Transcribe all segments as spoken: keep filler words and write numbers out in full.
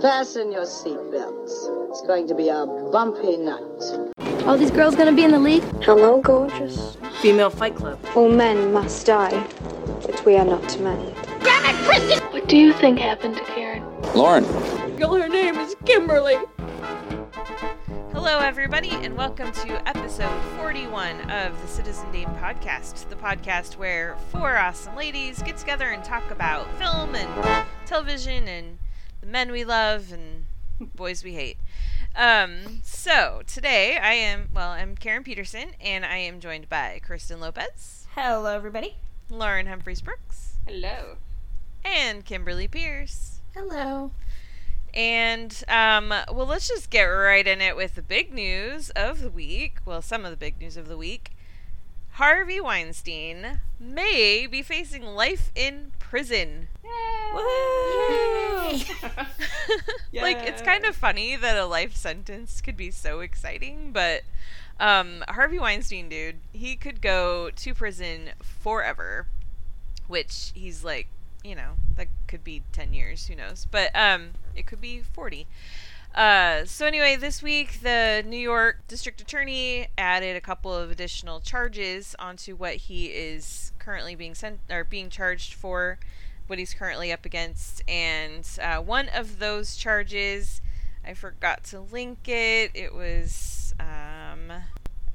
Fasten your seatbelts. It's going to be a bumpy night. Are these girls going to be in the league? Hello, gorgeous. Female Fight Club. All men must die, but we are not men. Damn it, Kristen! What do you think happened to Karen? Lauren. Girl, her name is Kimberly. Hello, everybody, and welcome to episode forty-one of the Citizen Dame podcast, the podcast where four awesome ladies get together and talk about film and television and the men we love and boys we hate. Um, so today I am, well, I'm Karen Peterson, and I am joined by Kristen Lopez. Hello, everybody. Lauren Humphreys-Brooks. Hello. And Kimberly Pierce. Hello. And, um, well, let's just get right in it with the big news of the week. Well, some of the big news of the week. Harvey Weinstein may be facing life in prison. Yay! Woohoo! Yay. Like, it's kind of funny that a life sentence could be so exciting, but um, Harvey Weinstein, dude, he could go to prison forever, which he's like, you know, that could be ten years, who knows, but um, it could be forty. Uh, so anyway, this week, the New York District Attorney added a couple of additional charges onto what he is currently being sent or being charged for, what he's currently up against, and uh, one of those charges, I forgot to link it. It was um,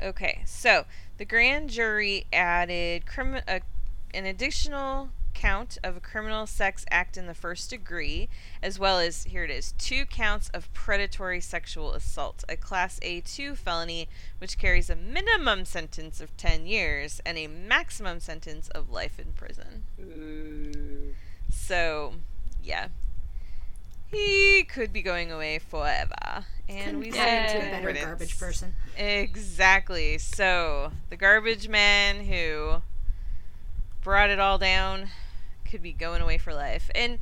okay. So the grand jury added crim- a, an additional count of a criminal sex act in the first degree, as well as, here it is, two counts of predatory sexual assault, a class A two felony, which carries a minimum sentence of ten years and a maximum sentence of life in prison. Ooh. So, yeah. He could be going away forever. And we say to a better riddance. Garbage person. Exactly. So, the garbage man who brought it all down could be going away for life. And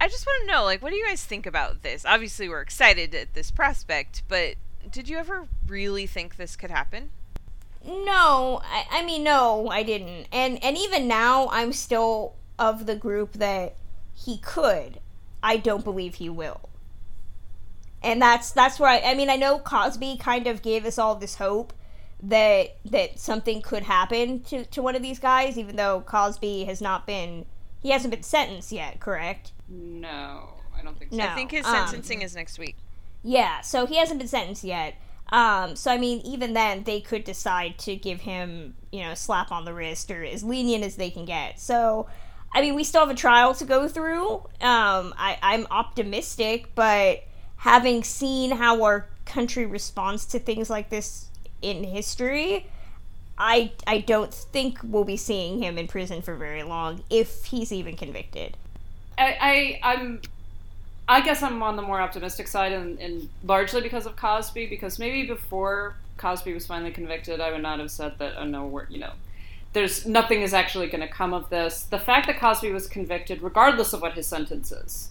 I just want to know, like, what do you guys think about this? Obviously, we're excited at this prospect, but did you ever really think this could happen? No. I, I mean, no, I didn't. And and even now, I'm still of the group that he could. I don't believe he will. And that's that's where, I, I mean, I know Cosby kind of gave us all this hope that that something could happen to, to one of these guys, even though Cosby has not been... He hasn't been sentenced yet, correct? No, I don't think so. No. I think his sentencing um, is next week. Yeah, so he hasn't been sentenced yet. Um, so, I mean, even then, they could decide to give him, you know, a slap on the wrist or as lenient as they can get. So, I mean, we still have a trial to go through. Um, I, I'm optimistic, but having seen how our country responds to things like this in history... I, I don't think we'll be seeing him in prison for very long, if he's even convicted. I, I I'm I guess I'm on the more optimistic side, and, and largely because of Cosby, because maybe before Cosby was finally convicted, I would not have said that, oh no, we're, you know, there's nothing is actually going to come of this. The fact that Cosby was convicted, regardless of what his sentence is,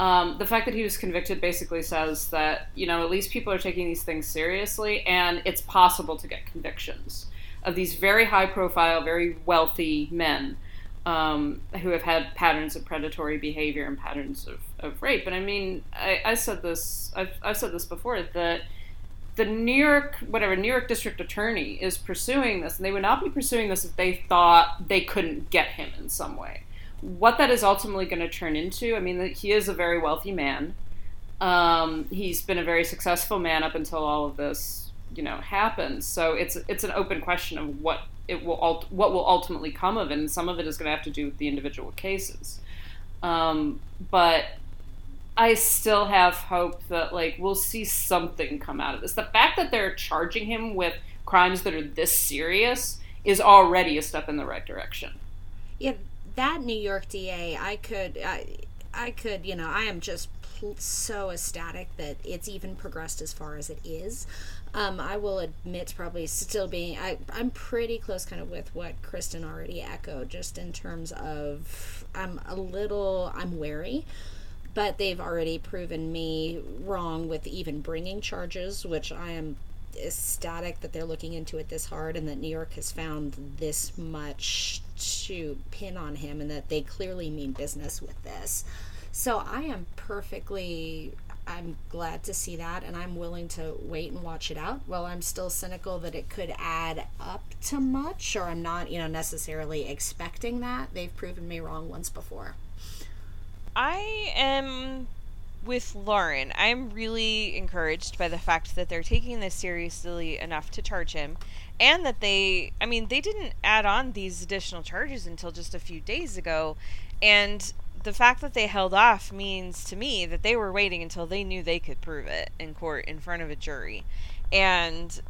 um, the fact that he was convicted basically says that, you know, at least people are taking these things seriously, and it's possible to get convictions of these very high-profile, very wealthy men um, who have had patterns of predatory behavior and patterns of, of rape. And I mean, I, I said this, I've, I've said this before, that the New York, whatever, New York District Attorney is pursuing this, and they would not be pursuing this if they thought they couldn't get him in some way. What that is ultimately going to turn into, I mean, he is a very wealthy man. Um, he's been a very successful man up until all of this, you know, happens. So it's it's an open question of what it will ult- what will ultimately come of it, and some of it is going to have to do with the individual cases. Um, but I still have hope that, like, we'll see something come out of this. The fact that they're charging him with crimes that are this serious is already a step in the right direction. Yeah, that New York D A, I could, I, I could, you know, I am just so ecstatic that it's even progressed as far as it is. Um, I will admit, probably still being, I, I'm pretty close kind of with what Kristen already echoed, just in terms of I'm a little, I'm wary, but they've already proven me wrong with even bringing charges, which I am ecstatic that they're looking into it this hard and that New York has found this much to pin on him and that they clearly mean business with this. So I am perfectly... I'm glad to see that, and I'm willing to wait and watch it out. While I'm still cynical that it could add up to much, or I'm not, you know, necessarily expecting that, they've proven me wrong once before. I am with Lauren. I'm really encouraged by the fact that they're taking this seriously enough to charge him, and that they, I mean, they didn't add on these additional charges until just a few days ago, and the fact that they held off means to me that they were waiting until they knew they could prove it in court in front of a jury. And,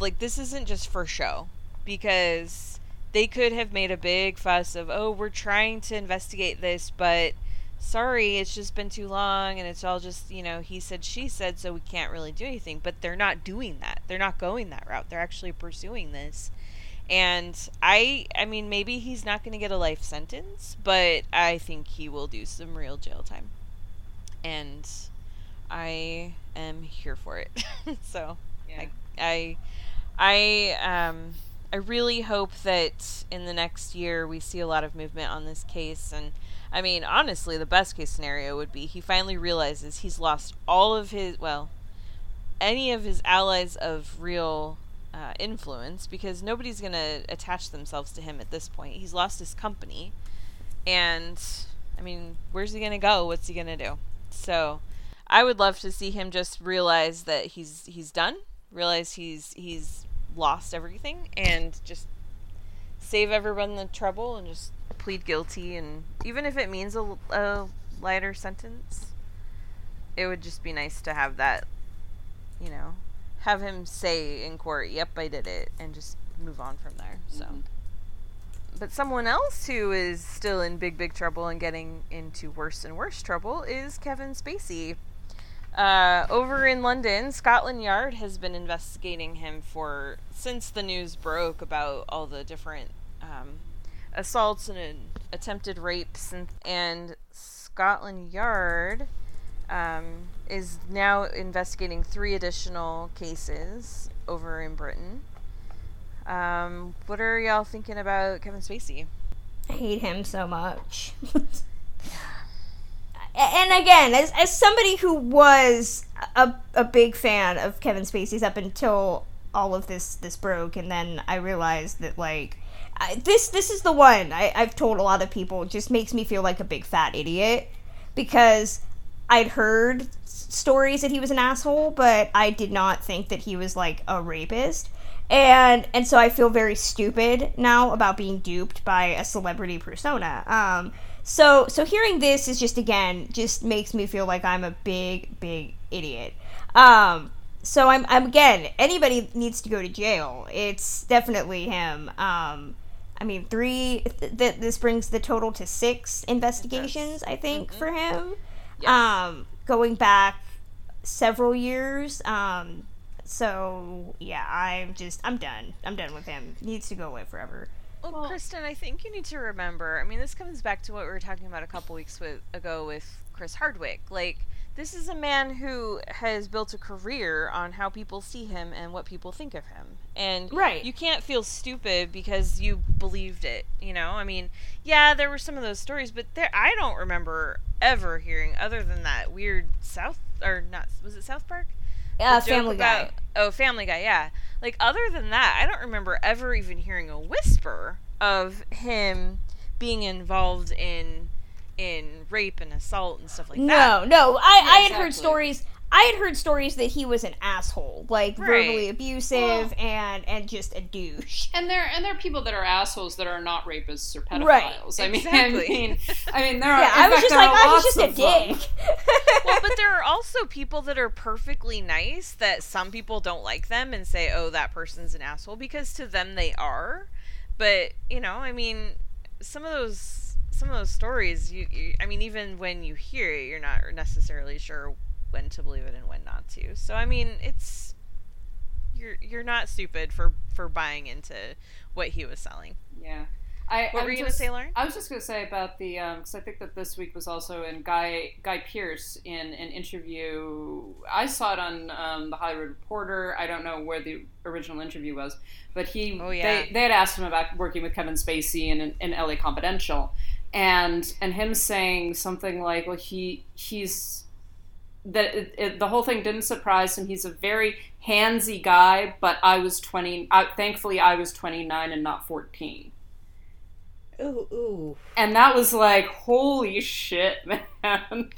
like, this isn't just for show, because they could have made a big fuss of, oh, we're trying to investigate this, but sorry, it's just been too long, and it's all just, you know, he said, she said, so we can't really do anything. But they're not doing that. They're not going that route. They're actually pursuing this. And I, I mean, maybe he's not going to get a life sentence, but I think he will do some real jail time. And I am here for it. So yeah. I, I, I, um, I really hope that in the next year we see a lot of movement on this case. And I mean, honestly, the best case scenario would be he finally realizes he's lost all of his, well, any of his allies of real Uh, influence, because nobody's going to attach themselves to him at this point. He's lost his company, and I mean, where's he going to go? What's he going to do? So I would love to see him just realize that he's he's done, realize he's he's lost everything, and just save everyone the trouble and just plead guilty. And even if it means a, a lighter sentence, it would just be nice to have that, you know, have him say in court, yep, I did it, and just move on from there. So, mm-hmm. But someone else who is still in big, big trouble and getting into worse and worse trouble is Kevin Spacey. Uh, over in London, Scotland Yard has been investigating him for, since the news broke about all the different um, assaults and uh, attempted rapes, and, and Scotland Yard Um, is now investigating three additional cases over in Britain. Um, what are y'all thinking about Kevin Spacey? I hate him so much. And again, as as somebody who was a a big fan of Kevin Spacey's up until all of this this broke, and then I realized that, like, I, this this is the one I, I've told a lot of people just makes me feel like a big fat idiot, because I'd heard stories that he was an asshole, but I did not think that he was, like, a rapist. And and so I feel very stupid now about being duped by a celebrity persona. Um, so so hearing this is just, again, just makes me feel like I'm a big, big idiot. Um, so I'm, I'm, again, anybody needs to go to jail. It's definitely him. Um, I mean, three, th- th- this brings the total to six investigations, I think, mm-hmm. for him. Yes. Um, going back several years, um, so yeah, I'm just, I'm done. I'm done with him. He needs to go away forever. Well, well, Kristen, I think you need to remember, I mean, this comes back to what we were talking about a couple weeks with, ago with Chris Hardwick. Like, this is a man who has built a career on how people see him and what people think of him. And right. You can't feel stupid because you believed it, you know? I mean, yeah, there were some of those stories, but there, I don't remember ever hearing, other than that weird South, or not, was it South Park? Yeah, uh, Family about, Guy. Oh, Family Guy, yeah. Like, other than that, I don't remember ever even hearing a whisper of him being involved in... in rape and assault and stuff like no, that. No, no. I, yeah, I had exactly. heard stories I had heard stories that he was an asshole. Like right. verbally abusive well, and, and just a douche. And there and there are people that are assholes that are not rapists or pedophiles. Right. I mean exactly. I mean I mean there are yeah, I was fact, just like, oh, he's just a dick. Well, but there are also people that are perfectly nice that some people don't like them and say, oh, that person's an asshole, because to them they are. But, you know, I mean, some of those Some of those stories, you, you, I mean, even when you hear it, you're not necessarily sure when to believe it and when not to. So, I mean, it's, you're you're not stupid for, for buying into what he was selling. Yeah. I, what I'm were you going to say, Lauren? I was just going to say about the, because um, I think that this week was also in Guy Guy Pearce in an interview. I saw it on um, The Hollywood Reporter. I don't know where the original interview was, but he oh, yeah. they, they had asked him about working with Kevin Spacey in, in L A Confidential. And and him saying something like, well, he he's that it, it, the whole thing didn't surprise him. He's a very handsy guy, but I was twenty. I, thankfully, I was twenty-nine and not fourteen. Ooh, ooh. And that was like, holy shit, man.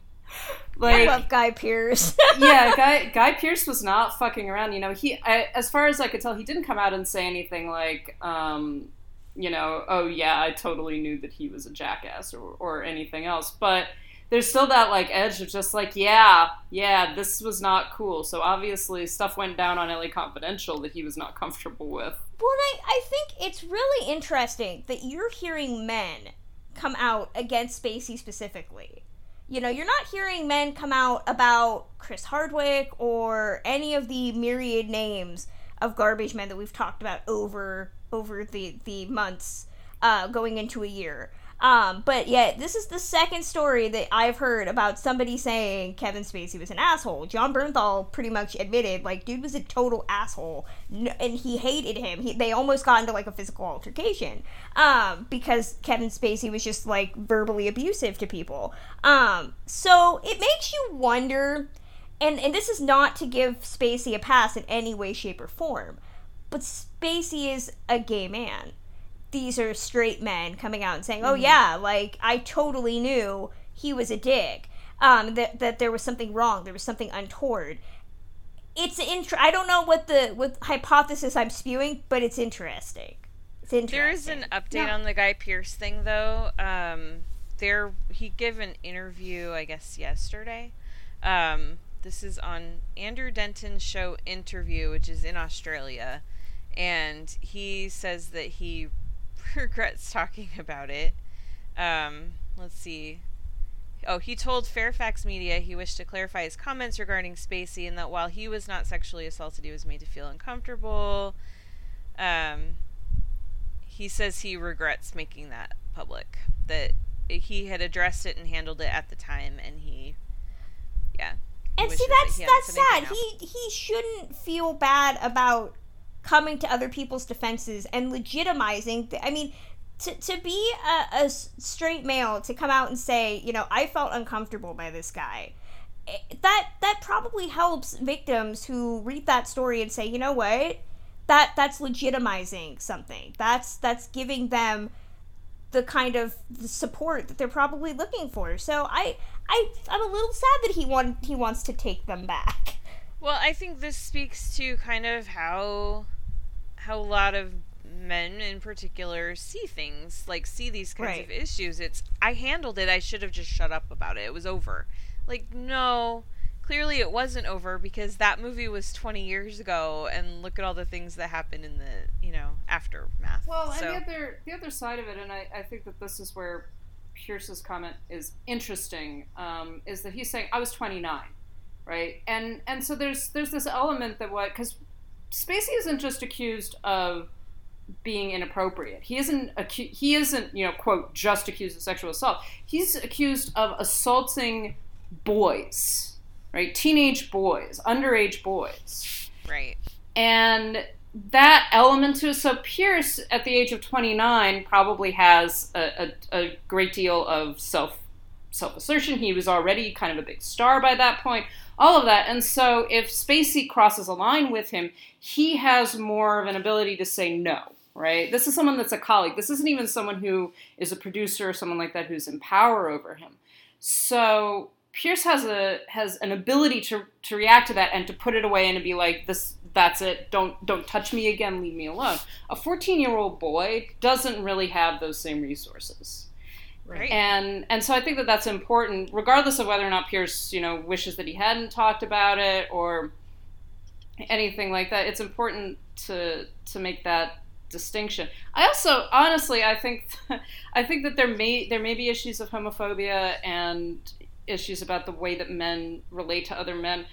Like, I love Guy Pearce. yeah, Guy Guy Pearce was not fucking around. You know, he, I, as far as I could tell, he didn't come out and say anything like, um, you know, oh yeah, I totally knew that he was a jackass or, or anything else. But there's still that like edge of just like, yeah, yeah, this was not cool. So obviously stuff went down on L A Confidential that he was not comfortable with. Well, I, I think it's really interesting that you're hearing men come out against Spacey specifically. You know, you're not hearing men come out about Chris Hardwick or any of the myriad names of garbage men that we've talked about over over the, the months uh, going into a year. Um, but yet, this is the second story that I've heard about somebody saying Kevin Spacey was an asshole. John Bernthal pretty much admitted, like, dude was a total asshole, no, and he hated him. He, they almost got into, like, a physical altercation, um, because Kevin Spacey was just, like, verbally abusive to people. Um, so it makes you wonder, and, and this is not to give Spacey a pass in any way, shape, or form, but Spacey is a gay man. These are straight men coming out and saying, oh, yeah, like, I totally knew he was a dick, um, that that there was something wrong, there was something untoward. It's interesting. I don't know what the what hypothesis I'm spewing, but it's interesting. It's interesting. There is an update yeah. on the Guy Pearce thing, though. Um, there he gave an interview, I guess, yesterday. Um, this is on Andrew Denton's show Interview, which is in Australia, and he says that he regrets talking about it. Um, let's see. Oh, he told Fairfax Media he wished to clarify his comments regarding Spacey and that while he was not sexually assaulted, he was made to feel uncomfortable. Um, he says he regrets making that public, that he had addressed it and handled it at the time, and he, yeah. He and see, that's that that's sad. He he shouldn't feel bad about coming to other people's defenses and legitimizing. Th- I mean, to to be a, a straight male, to come out and say, you know, I felt uncomfortable by this guy, it, that that probably helps victims who read that story and say, you know what, that that's legitimizing something. That's that's giving them the kind of the support that they're probably looking for. So I I I'm a little sad that he want, he wants to take them back. Well, I think this speaks to kind of how. how a lot of men in particular see things, like see these kinds right. of issues. It's, I handled it, I should have just shut up about it, it was over. Like, no, clearly it wasn't over, because that movie was twenty years ago, and look at all the things that happened in the, you know, aftermath. Well, so. and the other, the other side of it, and I, I think that this is where Pierce's comment is interesting, um, is that he's saying, I was twenty-nine, right? And and so there's there's this element that what, because Spacey isn't just accused of being inappropriate. He isn't, acu- he isn't, you know, quote, just accused of sexual assault. He's accused of assaulting boys, right? Teenage boys, underage boys. Right. And that element to, so Pierce, at the age of twenty-nine, probably has a, a, a great deal of self, self-assertion. He was already kind of a big star by that point. All of that. And so if Spacey crosses a line with him, he has more of an ability to say no, right? This is someone that's a colleague. This isn't even someone who is a producer or someone like that who's in power over him. So Pierce has a has an ability to, to react to that and to put it away and to be like, this, that's it. Don't don't touch me again. Leave me alone. A fourteen-year-old boy doesn't really have those same resources. Right. And and so I think that that's important, regardless of whether or not Pierce, you know, wishes that he hadn't talked about it or anything like that. It's important to to make that distinction. I also, honestly, I think I think that there may there may be issues of homophobia and issues about the way that men relate to other men.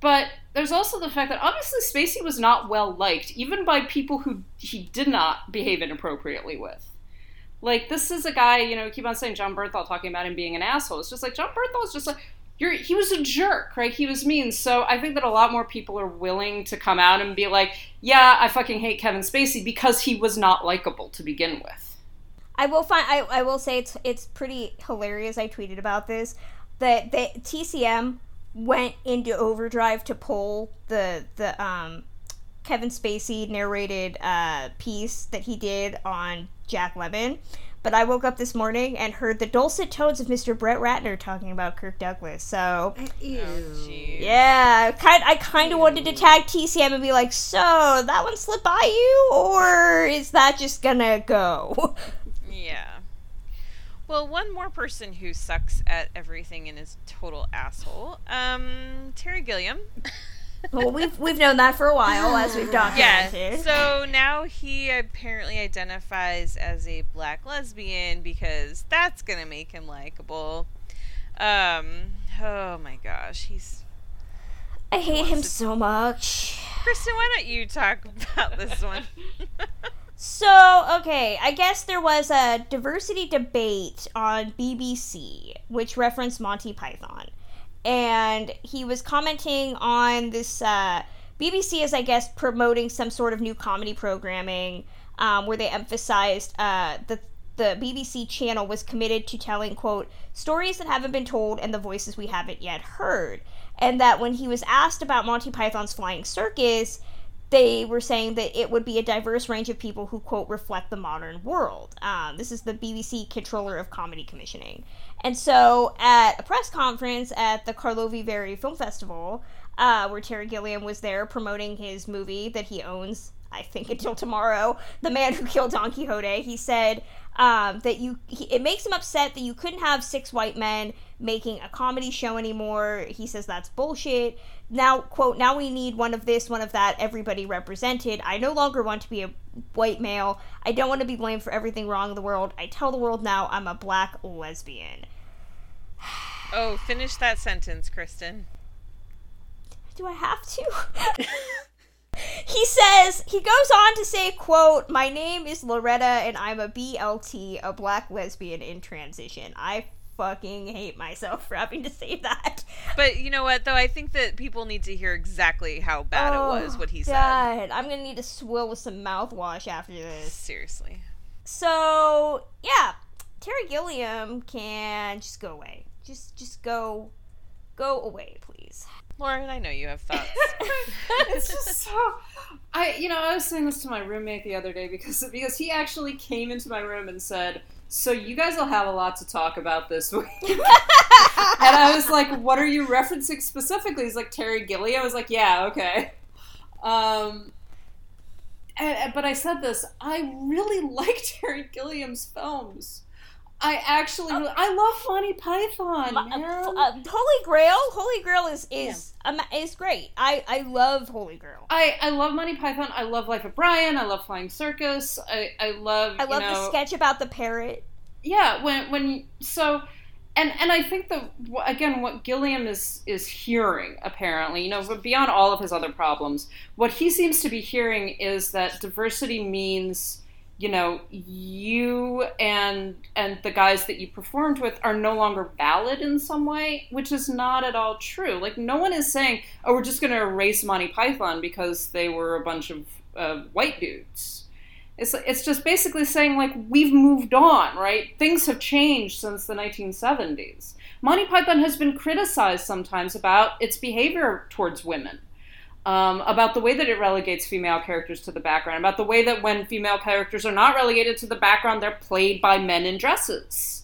But there's also the fact that obviously Spacey was not well liked, even by people who he did not behave inappropriately with. Like, this is a guy, you know, keep on saying John Bernthal, talking about him being an asshole. It's just like, John Bernthal is just like, you're, he was a jerk, right? He was mean. So I think that a lot more people are willing to come out and be like, yeah, I fucking hate Kevin Spacey because he was not likable to begin with. I will find, I, I will say it's, it's pretty hilarious. I tweeted about this, that the T C M went into overdrive to pull the the um, Kevin Spacey narrated uh, piece that he did on Jack Lemmon. But I woke up this morning and heard the dulcet tones of Mister Brett Ratner talking about Kirk Douglas. So, ew. Oh, yeah, kind. I kind of wanted to tag T C M and be like, "So that one slipped by you, or is that just gonna go?" Yeah. Well, one more person who sucks at everything and is a total asshole. Um, Terry Gilliam. Well, we've we've known that for a while, as we've documented. Yeah, so now he apparently identifies as a black lesbian because that's going to make him likable. Um, oh my gosh, he's... I hate him to... so much. Kristen, why don't you talk about this one? So, okay, I guess there was a diversity debate on B B C, which referenced Monty Python. And he was commenting on this, uh, B B C is, I guess, promoting some sort of new comedy programming, um, where they emphasized, uh, that the B B C channel was committed to telling, quote, stories that haven't been told and the voices we haven't yet heard. And that when he was asked about Monty Python's Flying Circus, they were saying that it would be a diverse range of people who, quote, reflect the modern world. Um, this is the B B C Controller of Comedy Commissioning. And so at a press conference at the Karlovy Vary Film Festival, uh, where Terry Gilliam was there promoting his movie that he owns, I think, until tomorrow, The Man Who Killed Don Quixote, he said um, that you he, it makes him upset that you couldn't have six white men making a comedy show anymore. He says that's bullshit. Now, quote, now we need one of this, one of that, everybody represented. I no longer want to be a white male. I don't want to be blamed for everything wrong in the world. I tell the world now I'm a black lesbian. Oh, finish that sentence, Kristen. Do I have to? He says, he goes on to say, quote, my name is Loretta and I'm a B L T, a black lesbian in transition. I fucking hate myself for having to say that. But you know what, though? I think that people need to hear exactly how bad oh, it was, what he said. God, I'm going to need to swill with some mouthwash after this. Seriously. So, yeah, Terry Gilliam can just go away. Just just go go away, please. Lauren, I know you have thoughts. It's just so... I, you know, I was saying this to my roommate the other day because because he actually came into my room and said, so you guys will have a lot to talk about this week. And I was like, what are you referencing specifically? He's like, Terry Gilliam. I was like, yeah, okay. Um, and, but I said this, I really like Terry Gilliam's films. I actually, uh, I love Monty Python. Uh, man. Uh, Holy Grail, Holy Grail is is yeah. um, is great. I, I love Holy Grail. I, I love Monty Python. I love Life of Brian. I love Flying Circus. I, I love. I love you know, the sketch about the parrot. Yeah, when when so, and and I think the again what Gilliam is is hearing apparently, you know, but beyond all of his other problems, what he seems to be hearing is that diversity means, you know, you and and the guys that you performed with are no longer valid in some way, which is not at all true. Like, no one is saying, oh, we're just going to erase Monty Python because they were a bunch of uh, white dudes. It's it's just basically saying, like, we've moved on, right? Things have changed since the nineteen seventies. Monty Python has been criticized sometimes about its behavior towards women. Um, about the way that it relegates female characters to the background, about the way that when female characters are not relegated to the background, they're played by men in dresses.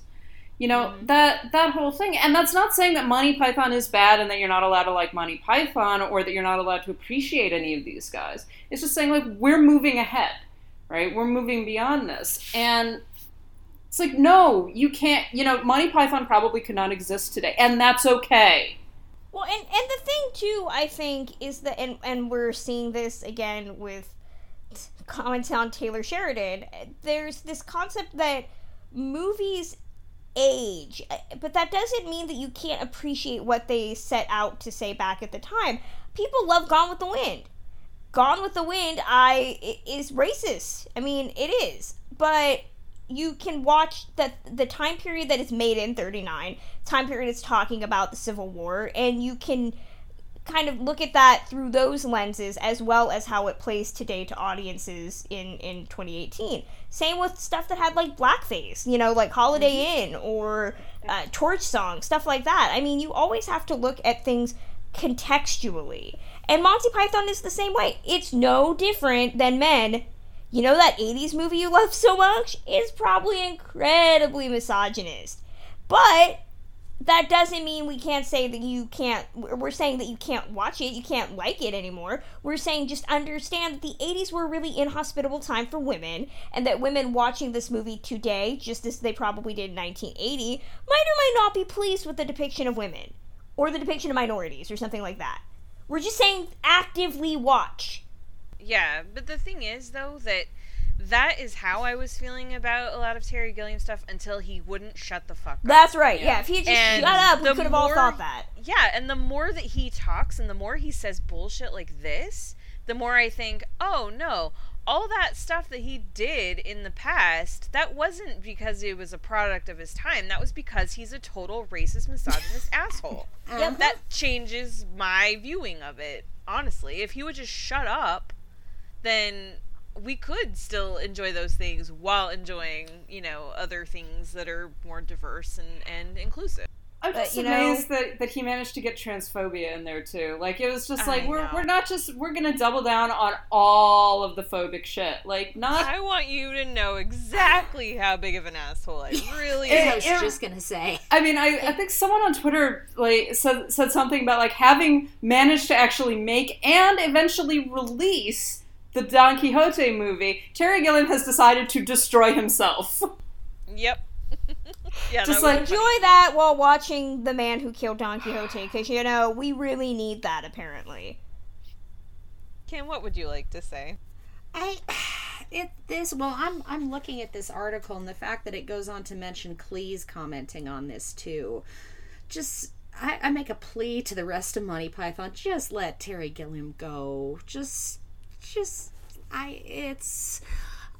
You know, mm-hmm. that that whole thing. And that's not saying that Monty Python is bad and that you're not allowed to like Monty Python or that you're not allowed to appreciate any of these guys. It's just saying, like, we're moving ahead, right? We're moving beyond this. And it's like, no, you can't, you know, Monty Python probably could not exist today, and that's okay. Well, and, and the thing, too, I think, is that, and, and we're seeing this again with comments on Taylor Sheridan, there's this concept that movies age, but that doesn't mean that you can't appreciate what they set out to say back at the time. People love Gone with the Wind. Gone with the Wind I is racist. I mean, it is, but... You can watch the, the time period that it's made in, thirty-nine, time period it's talking about the Civil War, and you can kind of look at that through those lenses, as well as how it plays today to audiences in, in twenty eighteen. Same with stuff that had, like, blackface, you know, like Holiday mm-hmm. Inn or uh, Torch Song, stuff like that. I mean, you always have to look at things contextually. And Monty Python is the same way. It's no different than Men. You know that eighties movie you love so much? It's probably incredibly misogynist. But that doesn't mean we can't say that you can't, we're saying that you can't watch it, you can't like it anymore. We're saying just understand that the eighties were a really inhospitable time for women, and that women watching this movie today, just as they probably did in nineteen eighty, might or might not be pleased with the depiction of women, or the depiction of minorities, or something like that. We're just saying actively watch. Yeah, but the thing is, though, that that is how I was feeling about a lot of Terry Gilliam stuff until he wouldn't shut the fuck up. That's right, yeah. If he just shut up, we could have all thought that. Yeah, and the more that he talks and the more he says bullshit like this, the more I think, oh, no, all that stuff that he did in the past, that wasn't because it was a product of his time. That was because he's a total racist, misogynist asshole. Yep. That changes my viewing of it, honestly. If he would just shut up, then we could still enjoy those things while enjoying, you know, other things that are more diverse and, and inclusive. I'm just but, you amazed know, that, that he managed to get transphobia in there, too. Like, it was just like, I we're know. we're not just, we're going to double down on all of the phobic shit. Like, not... I want you to know exactly how big of an asshole I really am. I was it, just going to say. I mean, I, I think someone on Twitter, like, said, said something about, like, having managed to actually make and eventually release the Don Quixote movie, Terry Gilliam has decided to destroy himself. Yep. Yeah, just like, enjoy that while watching The Man Who Killed Don Quixote, because, you know, we really need that, apparently. Kim, what would you like to say? I, it, this, well, I'm, I'm looking at this article, and the fact that it goes on to mention Cleese commenting on this, too. Just... I, I make a plea to the rest of Monty Python, just let Terry Gilliam go. Just... just I it's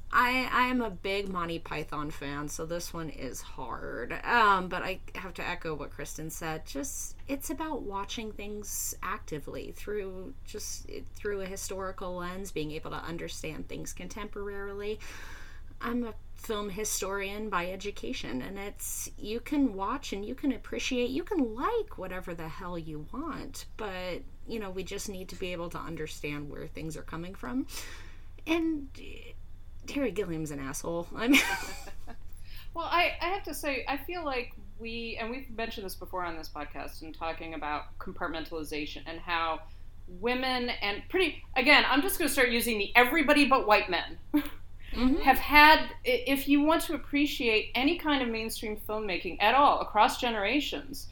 I I'm a big Monty Python fan, so this one is hard, um but I have to echo what Kristen said. Just, it's about watching things actively through just through a historical lens, being able to understand things contemporarily. I'm a film historian by education, and it's, you can watch and you can appreciate, you can like whatever the hell you want, but you know, we just need to be able to understand where things are coming from. And Terry Gilliam's an asshole. I mean, well, I, I have to say, I feel like we, and we've mentioned this before on this podcast, and talking about compartmentalization and how women and pretty, again, I'm just going to start using the everybody but white men mm-hmm. have had, if you want to appreciate any kind of mainstream filmmaking at all, across generations,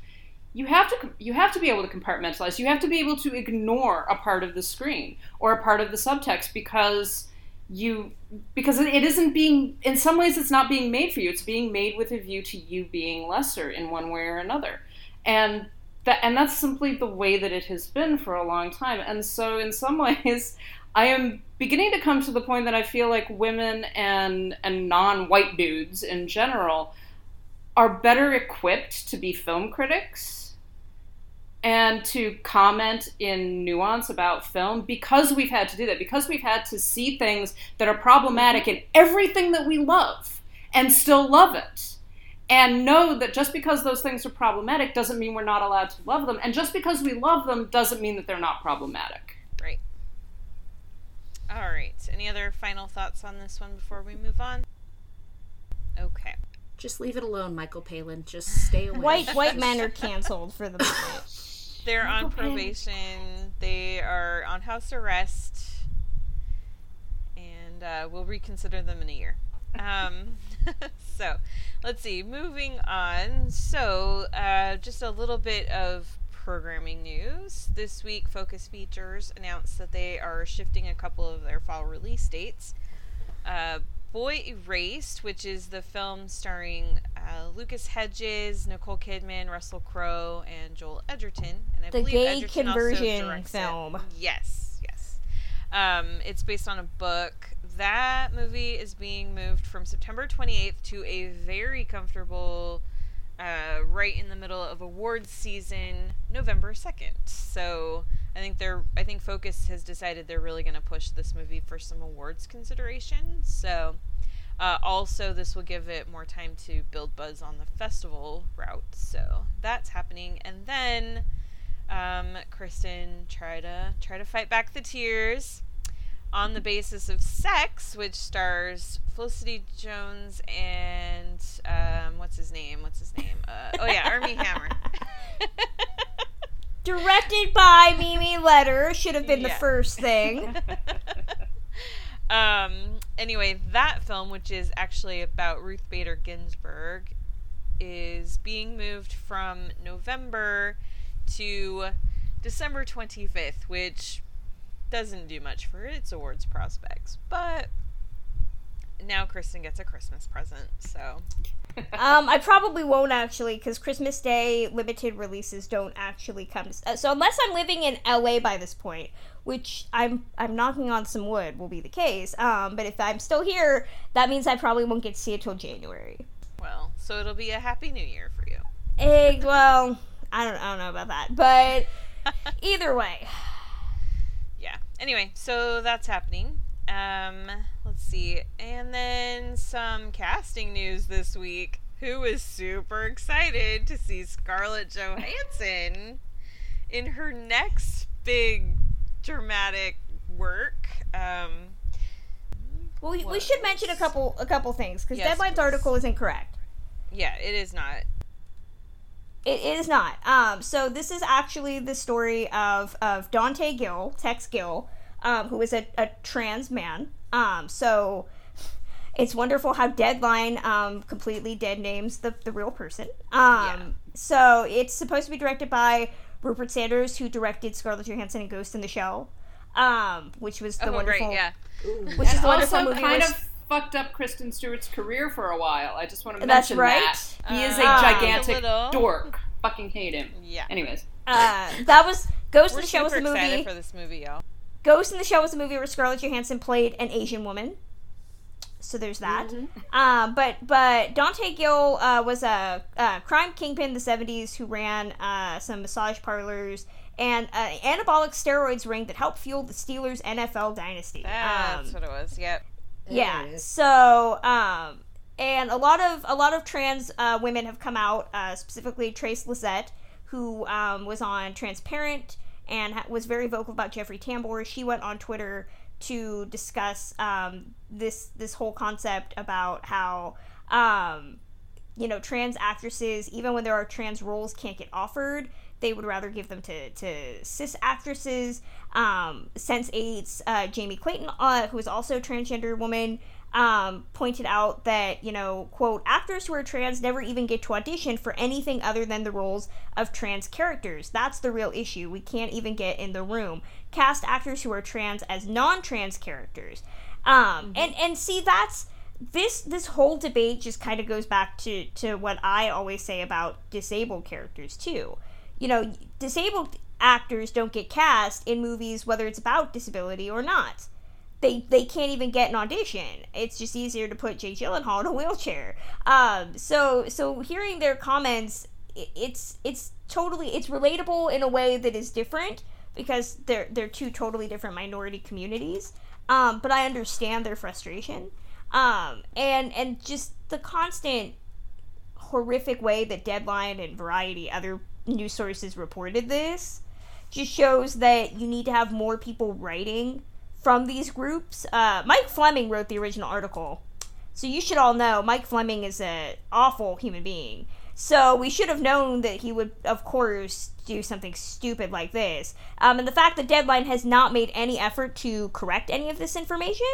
You have to you have to be able to compartmentalize. You have to be able to ignore a part of the screen or a part of the subtext because you because it isn't being, in some ways it's not being made for you. It's being made with a view to you being lesser in one way or another. And that and that's simply the way that it has been for a long time. And so in some ways I am beginning to come to the point that I feel like women and and non-white dudes in general are better equipped to be film critics and to comment in nuance about film, because we've had to do that, because we've had to see things that are problematic in everything that we love and still love it. And know that just because those things are problematic doesn't mean we're not allowed to love them. And just because we love them doesn't mean that they're not problematic. Right. All right. Any other final thoughts on this one before we move on? Okay. Just leave it alone, Michael Palin. Just stay away. White white men are canceled for the moment. They're Michael on probation. Palin. They are on house arrest. And uh, we'll reconsider them in a year. Um, so, let's see. Moving on. So, uh, just a little bit of programming news. This week, Focus Features announced that they are shifting a couple of their fall release dates. Uh Boy Erased, which is the film starring uh, Lucas Hedges, Nicole Kidman, Russell Crowe, and Joel Edgerton, and I the believe gay Edgerton conversion also directs film. It. Yes, yes. Um, it's based on a book. That movie is being moved from September twenty-eighth to a very comfortable, uh, right in the middle of awards season, November second. So I think they're. I think Focus has decided they're really going to push this movie for some awards consideration. So, uh, also this will give it more time to build buzz on the festival route. So that's happening, and then, um, Kristen try to try to fight back the tears on the basis of Sex, which stars Felicity Jones and um, what's his name? What's his name? Uh, oh yeah, Armie Hammer. Directed by Mimi Letter. Should have been yeah. the first thing. um. Anyway, that film, which is actually about Ruth Bader Ginsburg, is being moved from November to December twenty-fifth, which doesn't do much for its awards prospects. But now Kristen gets a Christmas present, so... um, I probably won't, actually, because Christmas Day limited releases don't actually come. So unless I'm living in L A by this point, which I'm I'm knocking on some wood will be the case, um, but if I'm still here, that means I probably won't get to see it till January. Well, so it'll be a happy new year for you. It, well, I don't, I don't know about that, but either way. Yeah. Anyway, so that's happening. Um, let's see. And then some casting news this week. Who is super excited to see Scarlett Johansson in her next big dramatic work? Um, well, we, we should mention a couple a couple things, because yes, Deadline's article is incorrect. Yeah, it is not. It is not. Um, so this is actually the story of, of Dante Gill, Tex Gill, Um, who is a, a trans man. Um, so it's wonderful how Deadline um, completely dead names the, the real person. Um, yeah. So it's supposed to be directed by Rupert Sanders, who directed Scarlett Johansson and Ghost in the Shell, um, which was the oh, wonderful, great, yeah. which and is the wonderful movie. Kind which, of fucked up Kristen Stewart's career for a while. I just want to mention right. that uh, he is a gigantic a dork. Fucking hate him. Yeah. Anyways, uh, that was Ghost in the Shell was the movie. We're super excited for this movie, y'all. Ghost in the Shell was a movie where Scarlett Johansson played an Asian woman, so there's that. Mm-hmm. Uh, but but Dante Gill uh, was a, a crime kingpin in the seventies who ran uh, some massage parlors and an anabolic steroids ring that helped fuel the Steelers' N F L dynasty. That's um, what it was. Yep. Yeah. yeah. So um, and a lot of a lot of trans uh, women have come out, uh, specifically Trace Lizette, who um, was on Transparent and was very vocal about Jeffrey Tambor. She went on Twitter to discuss um, this this whole concept about how, um, you know, trans actresses, even when there are trans roles, can't get offered. They would rather give them to, to cis actresses. Um, Sense eight's uh, Jamie Clayton, uh, who is also a transgender woman, um, pointed out that, you know, quote, actors who are trans never even get to audition for anything other than the roles of trans characters. That's the real issue. We can't even get in the room. Cast actors who are trans as non-trans characters. Um, mm-hmm. and, and see, that's, this, this whole debate just kind of goes back to, to what I always say about disabled characters, too. You know, disabled actors don't get cast in movies, whether it's about disability or not. They they can't even get an audition. It's just easier to put Jake Gyllenhaal in a wheelchair. Um, so so hearing their comments, it, it's it's totally it's relatable in a way that is different, because they're they're two totally different minority communities. Um, but I understand their frustration, um, and and just the constant horrific way that Deadline and Variety, other news sources, reported this, just shows that you need to have more people writing from these groups. uh, Mike Fleming wrote the original article, so you should all know Mike Fleming is an awful human being. So we should have known that he would, of course, do something stupid like this. Um, and the fact that Deadline has not made any effort to correct any of this information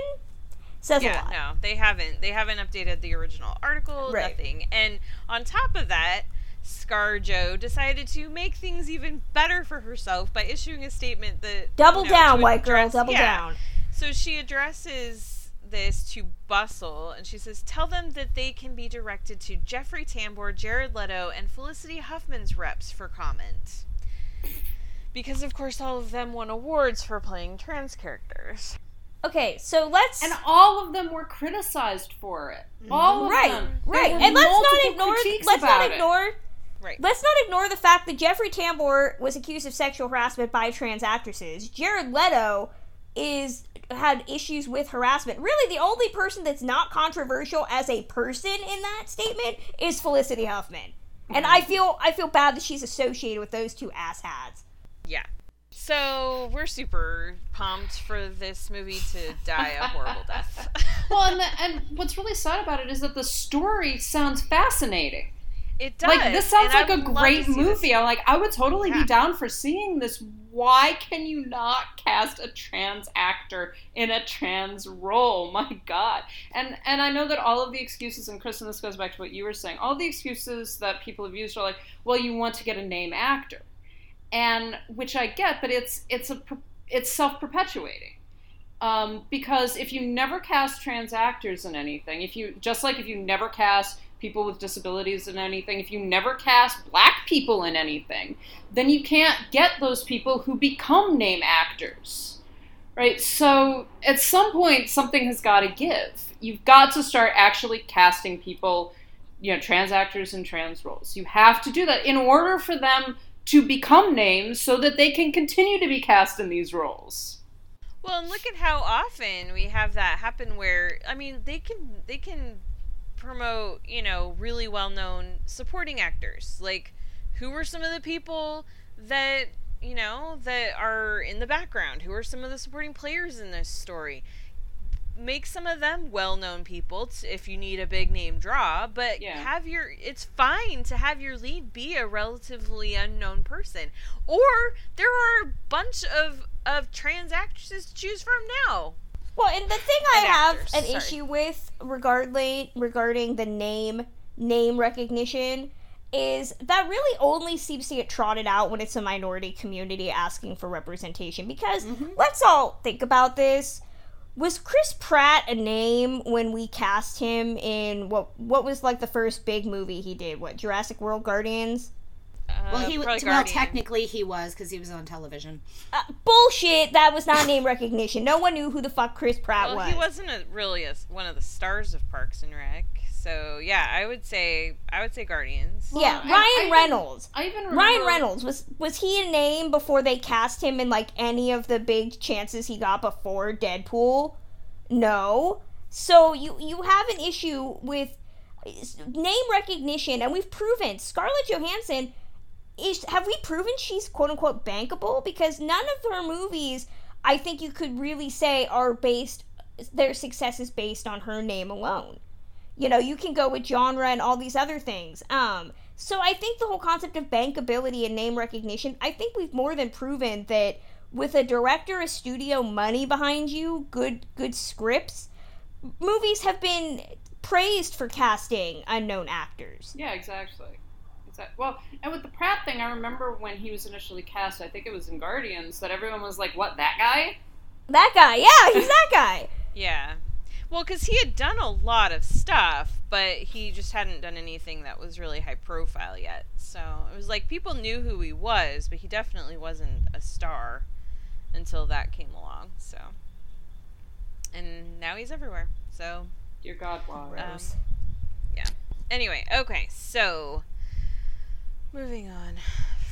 says yeah, a lot. Yeah, no, they haven't. They haven't updated the original article, right. nothing. And on top of that, ScarJo decided to make things even better for herself by issuing a statement that... Double you know, down, white address, girl, double yeah. down. So she addresses this to Bustle, and she says, tell them that they can be directed to Jeffrey Tambor, Jared Leto, and Felicity Huffman's reps for comment. Because, of course, all of them won awards for playing trans characters. Okay, so let's... And all of them were criticized for it. All right, of them. Right, right. And let's not ignore... Let's not ignore... Right. Let's not ignore the fact that Jeffrey Tambor was accused of sexual harassment by trans actresses. Jared Leto is had issues with harassment. Really, the only person that's not controversial as a person in that statement is Felicity Huffman. And I feel I feel bad that she's associated with those two asshats. Yeah. So we're super pumped for this movie to die a horrible death. Well, and, the, and what's really sad about it is that the story sounds fascinating. It does. Like, this sounds and like I a great movie. I'm like, I would totally yeah. be down for seeing this. Why can you not cast a trans actor in a trans role? My God. And and I know that all of the excuses, and Kristen, this goes back to what you were saying, all the excuses that people have used are like, well, you want to get a name actor. And which I get, but it's it's a it's self-perpetuating. Um, because if you never cast trans actors in anything, if you just like if you never cast people with disabilities in anything, if you never cast black people in anything, then you can't get those people who become name actors, right? So at some point, something has got to give. You've got to start actually casting people, you know, trans actors in trans roles. You have to do that in order for them to become names so that they can continue to be cast in these roles. Well, and look at how often we have that happen where, I mean, they can they can... promote, you know, really well-known supporting actors. Like, who are some of the people that, you know, that are in the background? Who are some of the supporting players in this story? Make some of them well-known people if you need a big name draw, but yeah. have your, it's fine to have your lead be a relatively unknown person. Or there are a bunch of, of trans actresses to choose from now. Well, and the thing I have an Sorry. issue with regarding regarding the name name recognition is that really only seems to get trotted out when it's a minority community asking for representation. Because mm-hmm. let's all think about this. Was Chris Pratt a name when we cast him in what what was like the first big movie he did? What, Jurassic World, Guardians? Uh, well, he was, well, technically he was, because he was on television. Uh, bullshit! That was not name recognition. No one knew who the fuck Chris Pratt well, was. He wasn't a, really a, one of the stars of Parks and Rec, so yeah, I would say I would say Guardians. Well, yeah, I, Ryan I, Reynolds. I even, I even remember Ryan Reynolds was was he a name before they cast him in like any of the big chances he got before Deadpool? No. So you you have an issue with name recognition, and we've proven Scarlett Johansson. Is, have we proven she's quote-unquote bankable? Because none of her movies, I think you could really say, are based, their success is based on her name alone. You know, you can go with genre and all these other things. Um, so I think the whole concept of bankability and name recognition, I think we've more than proven that with a director, a studio, money behind you, good good scripts, movies have been praised for casting unknown actors. Yeah, exactly. Well, and with the Pratt thing, I remember when he was initially cast, I think it was in Guardians, that everyone was like, what, that guy? That guy, yeah, he's that guy. Yeah. Well, because he had done a lot of stuff, but he just hadn't done anything that was really high profile yet. So it was like people knew who he was, but he definitely wasn't a star until that came along. So, and now he's everywhere. So, dear God, Wallace. Um, yeah. Anyway, okay, so... moving on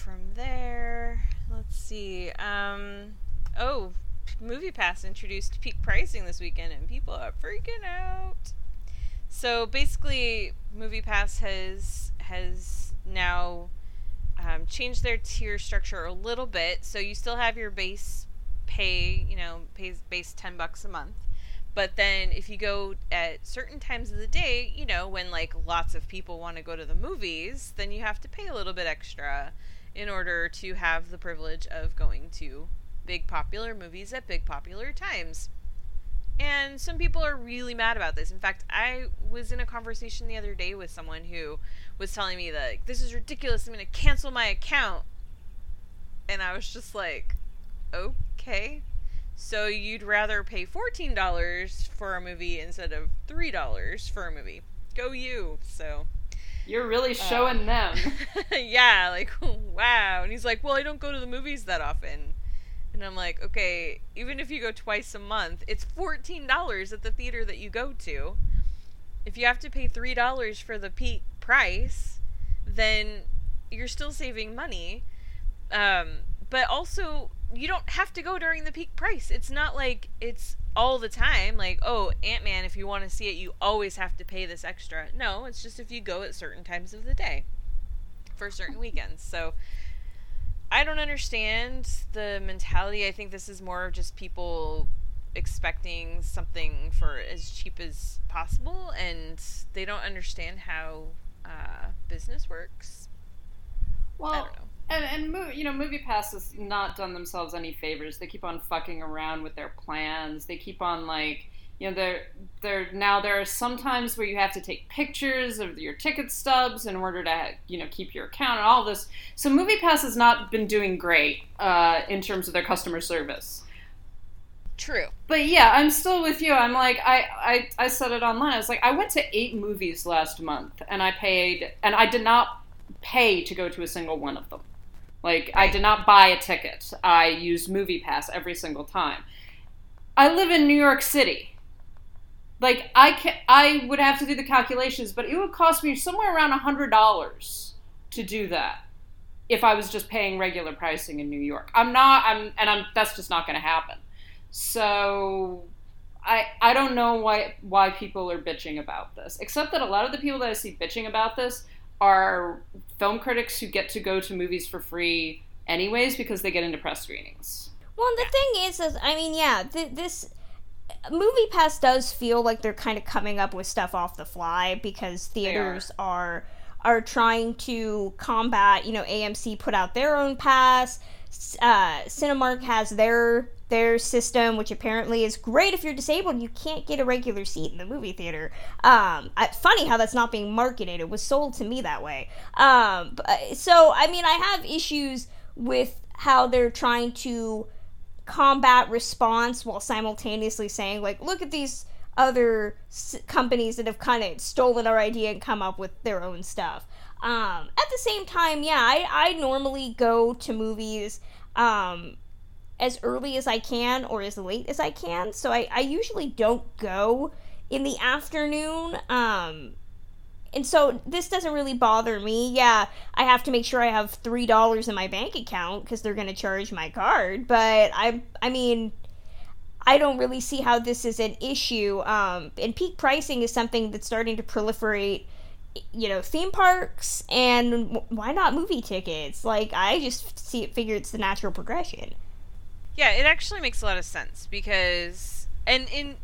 from there, let's see. Um, oh, MoviePass introduced peak pricing this weekend, and people are freaking out. So basically, MoviePass has has now um, changed their tier structure a little bit. So you still have your base pay, you know, pays base ten bucks a month. But then if you go at certain times of the day, you know, when, like, lots of people want to go to the movies, then you have to pay a little bit extra in order to have the privilege of going to big popular movies at big popular times. And some people are really mad about this. In fact, I was in a conversation the other day with someone who was telling me that, like, this is ridiculous, I'm going to cancel my account. And I was just like, okay. So you'd rather pay fourteen dollars for a movie instead of three dollars for a movie. Go you. So you're really showing um, them. Yeah, like, wow. And he's like, well, I don't go to the movies that often. And I'm like, okay, even if you go twice a month, it's fourteen dollars at the theater that you go to. If you have to pay three dollars for the peak price, then... you're still saving money. Um, but also, you don't have to go during the peak price. It's not like it's all the time. Like, oh, Ant-Man, if you want to see it, you always have to pay this extra. No, it's just if you go at certain times of the day for certain weekends. So I don't understand the mentality. I think this is more of just people expecting something for as cheap as possible, and they don't understand how uh, business works. Well, I don't know. And, and you know, MoviePass has not done themselves any favors. They keep on fucking around with their plans. They keep on, like, you know, they're, they're, now there are some times where you have to take pictures of your ticket stubs in order to, you know, keep your account and all this. So MoviePass has not been doing great uh, in terms of their customer service. True. But yeah, I'm still with you. I'm like, I, I, I said it online. I was like, I went to eight movies last month, and I paid, and I did not pay to go to a single one of them. Like, I did not buy a ticket. I used MoviePass every single time. I live in New York City. Like, I can, I would have to do the calculations, but it would cost me somewhere around one hundred dollars to do that if I was just paying regular pricing in New York. I'm not, I'm, and I'm, that's just not going to happen. So I I don't know why why people are bitching about this, except that a lot of the people that I see bitching about this are film critics who get to go to movies for free anyways because they get into press screenings. Well, the thing is, is I mean, yeah, th- this MoviePass does feel like they're kind of coming up with stuff off the fly because theaters are. are are trying to combat, you know, A M C put out their own pass, uh, Cinemark has their their system, which apparently is great if you're disabled and you can't get a regular seat in the movie theater. Um, I, funny how that's not being marketed. It was sold to me that way. Um, but, so, I mean, I have issues with how they're trying to combat response while simultaneously saying, like, look at these other s- companies that have kind of stolen our idea and come up with their own stuff. Um, at the same time, yeah, I, I normally go to movies, um, as early as I can or as late as I can, so I, I usually don't go in the afternoon, um, and so this doesn't really bother me. Yeah, I have to make sure I have three dollars in my bank account because they're going to charge my card, but I I mean, I don't really see how this is an issue, um, and peak pricing is something that's starting to proliferate, you know, theme parks, and why not movie tickets? Like, I just see it, figure it's the natural progression. Yeah, it actually makes a lot of sense because, and in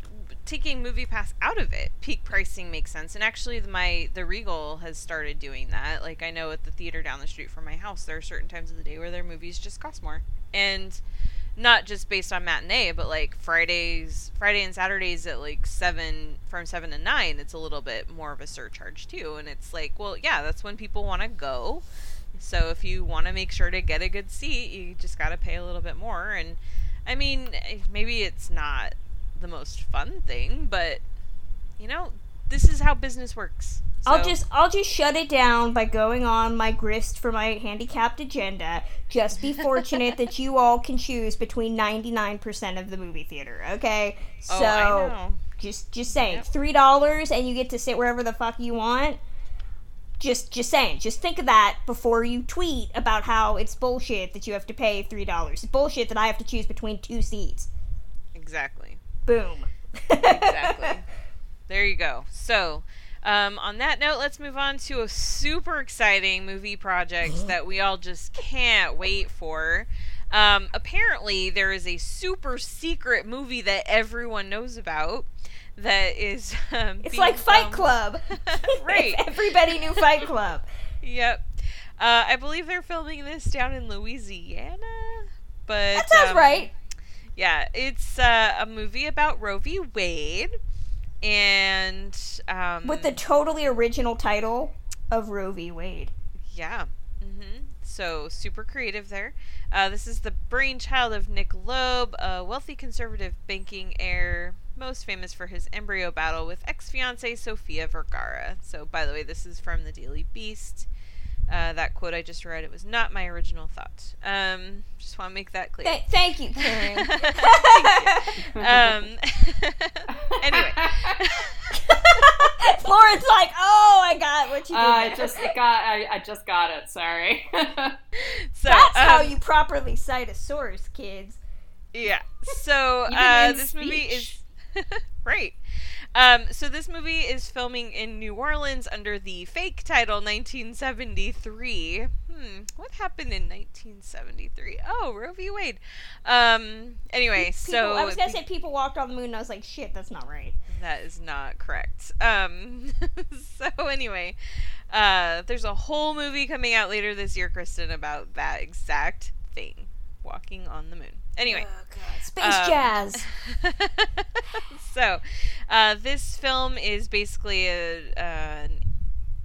taking MoviePass out of it, peak pricing makes sense. And actually, my the Regal has started doing that. Like, I know at the theater down the street from my house, there are certain times of the day where their movies just cost more, and not just based on matinee, but like Fridays, Friday and Saturdays at like seven, from seven to nine, it's a little bit more of a surcharge too. And it's like, well, yeah, that's when people want to go. So if you want to make sure to get a good seat, you just got to pay a little bit more. And I mean, maybe it's not the most fun thing, but you know, this is how business works. So. I'll just I'll just shut it down by going on my grist for my handicapped agenda. Just be fortunate that you all can choose between ninety-nine percent of the movie theater, okay? So oh, I know. just just saying, yep. three dollars and you get to sit wherever the fuck you want. Just just saying, just think of that before you tweet about how it's bullshit that you have to pay three dollars. It's bullshit that I have to choose between two seats. Exactly. Boom. Exactly. There you go. So, um, on that note, let's move on to a super exciting movie project that we all just can't wait for. Um, apparently, there is a super secret movie that everyone knows about. That is, um, it's like Fight filmed. Club, right? Everybody knew Fight Club. Yep. Uh, I believe they're filming this down in Louisiana, but that sounds um, right. Yeah, it's uh, a movie about Roe v. Wade, and um, with the totally original title of Roe v. Wade. Yeah. Mm-hmm. So super creative there. Uh, this is the brainchild of Nick Loeb, a wealthy conservative banking heir, most famous for his embryo battle with ex-fiancée Sofia Vergara. So, by the way, this is from the Daily Beast. Uh, that quote I just read, it was not my original thought. Um, just want to make that clear. Th- thank you, Karen. Thank you. Um, anyway. Lauren's like, oh, I got what you did. Uh, I just got, I, I just got it. Sorry. So, that's um, how you properly cite a source, kids. Yeah. So uh, this speech. movie is right. Um, so this movie is filming in New Orleans under the fake title nineteen seventy-three. Hmm, what happened in nineteen seventy-three? Oh, Roe v. Wade. Um, anyway, people, so... I was going to say people walked on the moon, and I was like, shit, that's not right. That is not correct. Um, so anyway, uh, there's a whole movie coming out later this year, Kristen, about that exact thing. Walking on the moon. Anyway. Oh, God. Space um, jazz! So, uh, this film is basically a, uh, an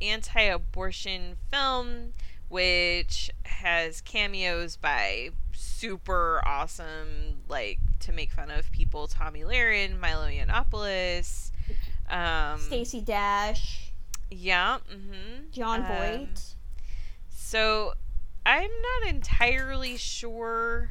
anti-abortion film, which has cameos by super awesome, like, to make fun of people, Tommy Lahren, Milo Yiannopoulos, um, Stacey Dash. Yeah. Mm-hmm. John um, Voight. So, I'm not entirely sure...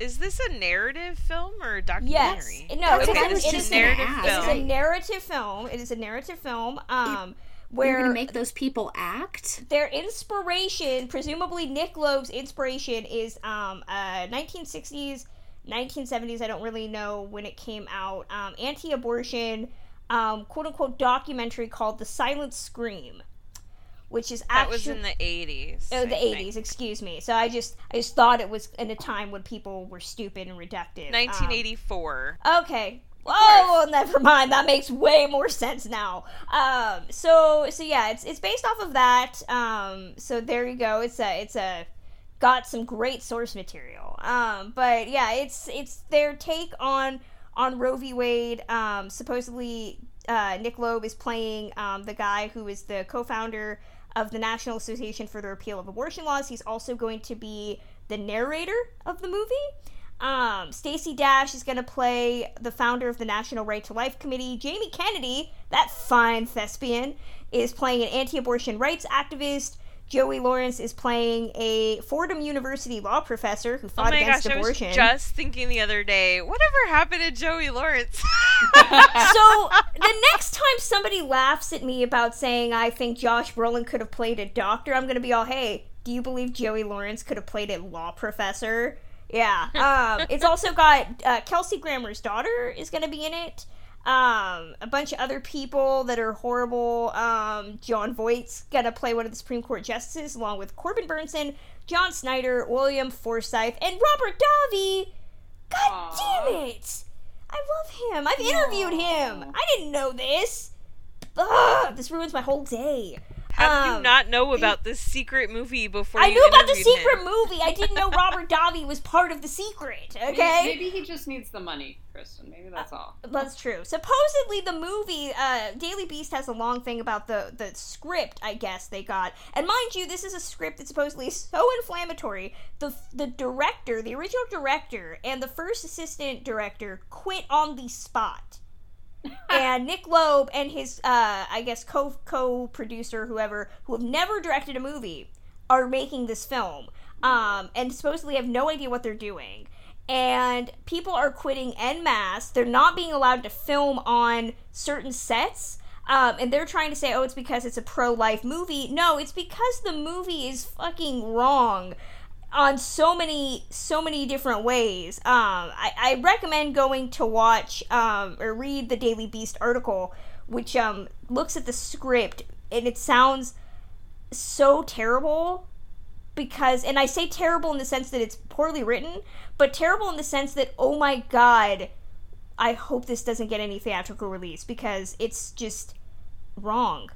Is this a narrative film or a documentary? Yes. No, okay, this it is a narrative act. film. It is a narrative film. It is a narrative film. Um, where you're going to make those people act? Their inspiration, presumably Nick Loeb's inspiration, is um, uh, nineteen sixties, nineteen seventies, I don't really know when it came out, um, anti-abortion, um, quote-unquote documentary called The Silent Scream. Which is actually, that was in the eighties. Oh, the eighties. Excuse me. So I just, I just thought it was in a time when people were stupid and reductive. nineteen eighty-four. Um, okay. Oh, never mind. That makes way more sense now. Um. So, so yeah, it's it's based off of that. Um. So there you go. It's a, it's a, got some great source material. Um. But yeah, it's it's their take on on Roe v. Wade. Um. Supposedly, uh, Nick Loeb is playing um the guy who is the co-founder of the National Association for the Repeal of Abortion Laws. He's also going to be the narrator of the movie. Um, Stacey Dash is going to play the founder of the National Right to Life Committee. Jamie Kennedy, that fine thespian, is playing an anti-abortion rights activist. Joey Lawrence is playing a Fordham University law professor who fought oh my against gosh, abortion. I was just thinking the other day, whatever happened to Joey Lawrence? So the next time somebody laughs at me about saying I think Josh Brolin could have played a doctor, I'm going to be all, hey, do you believe Joey Lawrence could have played a law professor? Yeah. Um, it's also got uh, Kelsey Grammer's daughter is going to be in it. Um, a bunch of other people that are horrible. Um, John Voight's gonna play one of the Supreme Court justices, along with Corbin Burnson, John Snyder, William Forsythe, and Robert Davi. God Aww. damn it! I love him. I've interviewed Aww. him. I didn't know this. Ugh, this ruins my whole day. How um, did you not know about this secret movie before I you knew about the secret him? movie. I didn't know Robert Davi was part of the secret, okay? Maybe, maybe he just needs the money, Kristen. Maybe that's uh, all. That's true. Supposedly the movie, uh, Daily Beast has a long thing about the, the script, I guess, they got. And mind you, this is a script that supposedly is so inflammatory. The, the director, the original director, and the first assistant director quit on the spot. And Nick Loeb and his, uh, I guess, co- co-producer, whoever, who have never directed a movie, are making this film. Um, and supposedly have no idea what they're doing. And people are quitting en masse. They're not being allowed to film on certain sets. Um, and they're trying to say, oh, it's because it's a pro-life movie. No, it's because the movie is fucking wrong on so many, so many different ways. Um, I, I recommend going to watch um, or read the Daily Beast article, which um, looks at the script, and it sounds so terrible because, and I say terrible in the sense that it's poorly written, but terrible in the sense that, oh my God, I hope this doesn't get any theatrical release because it's just wrong.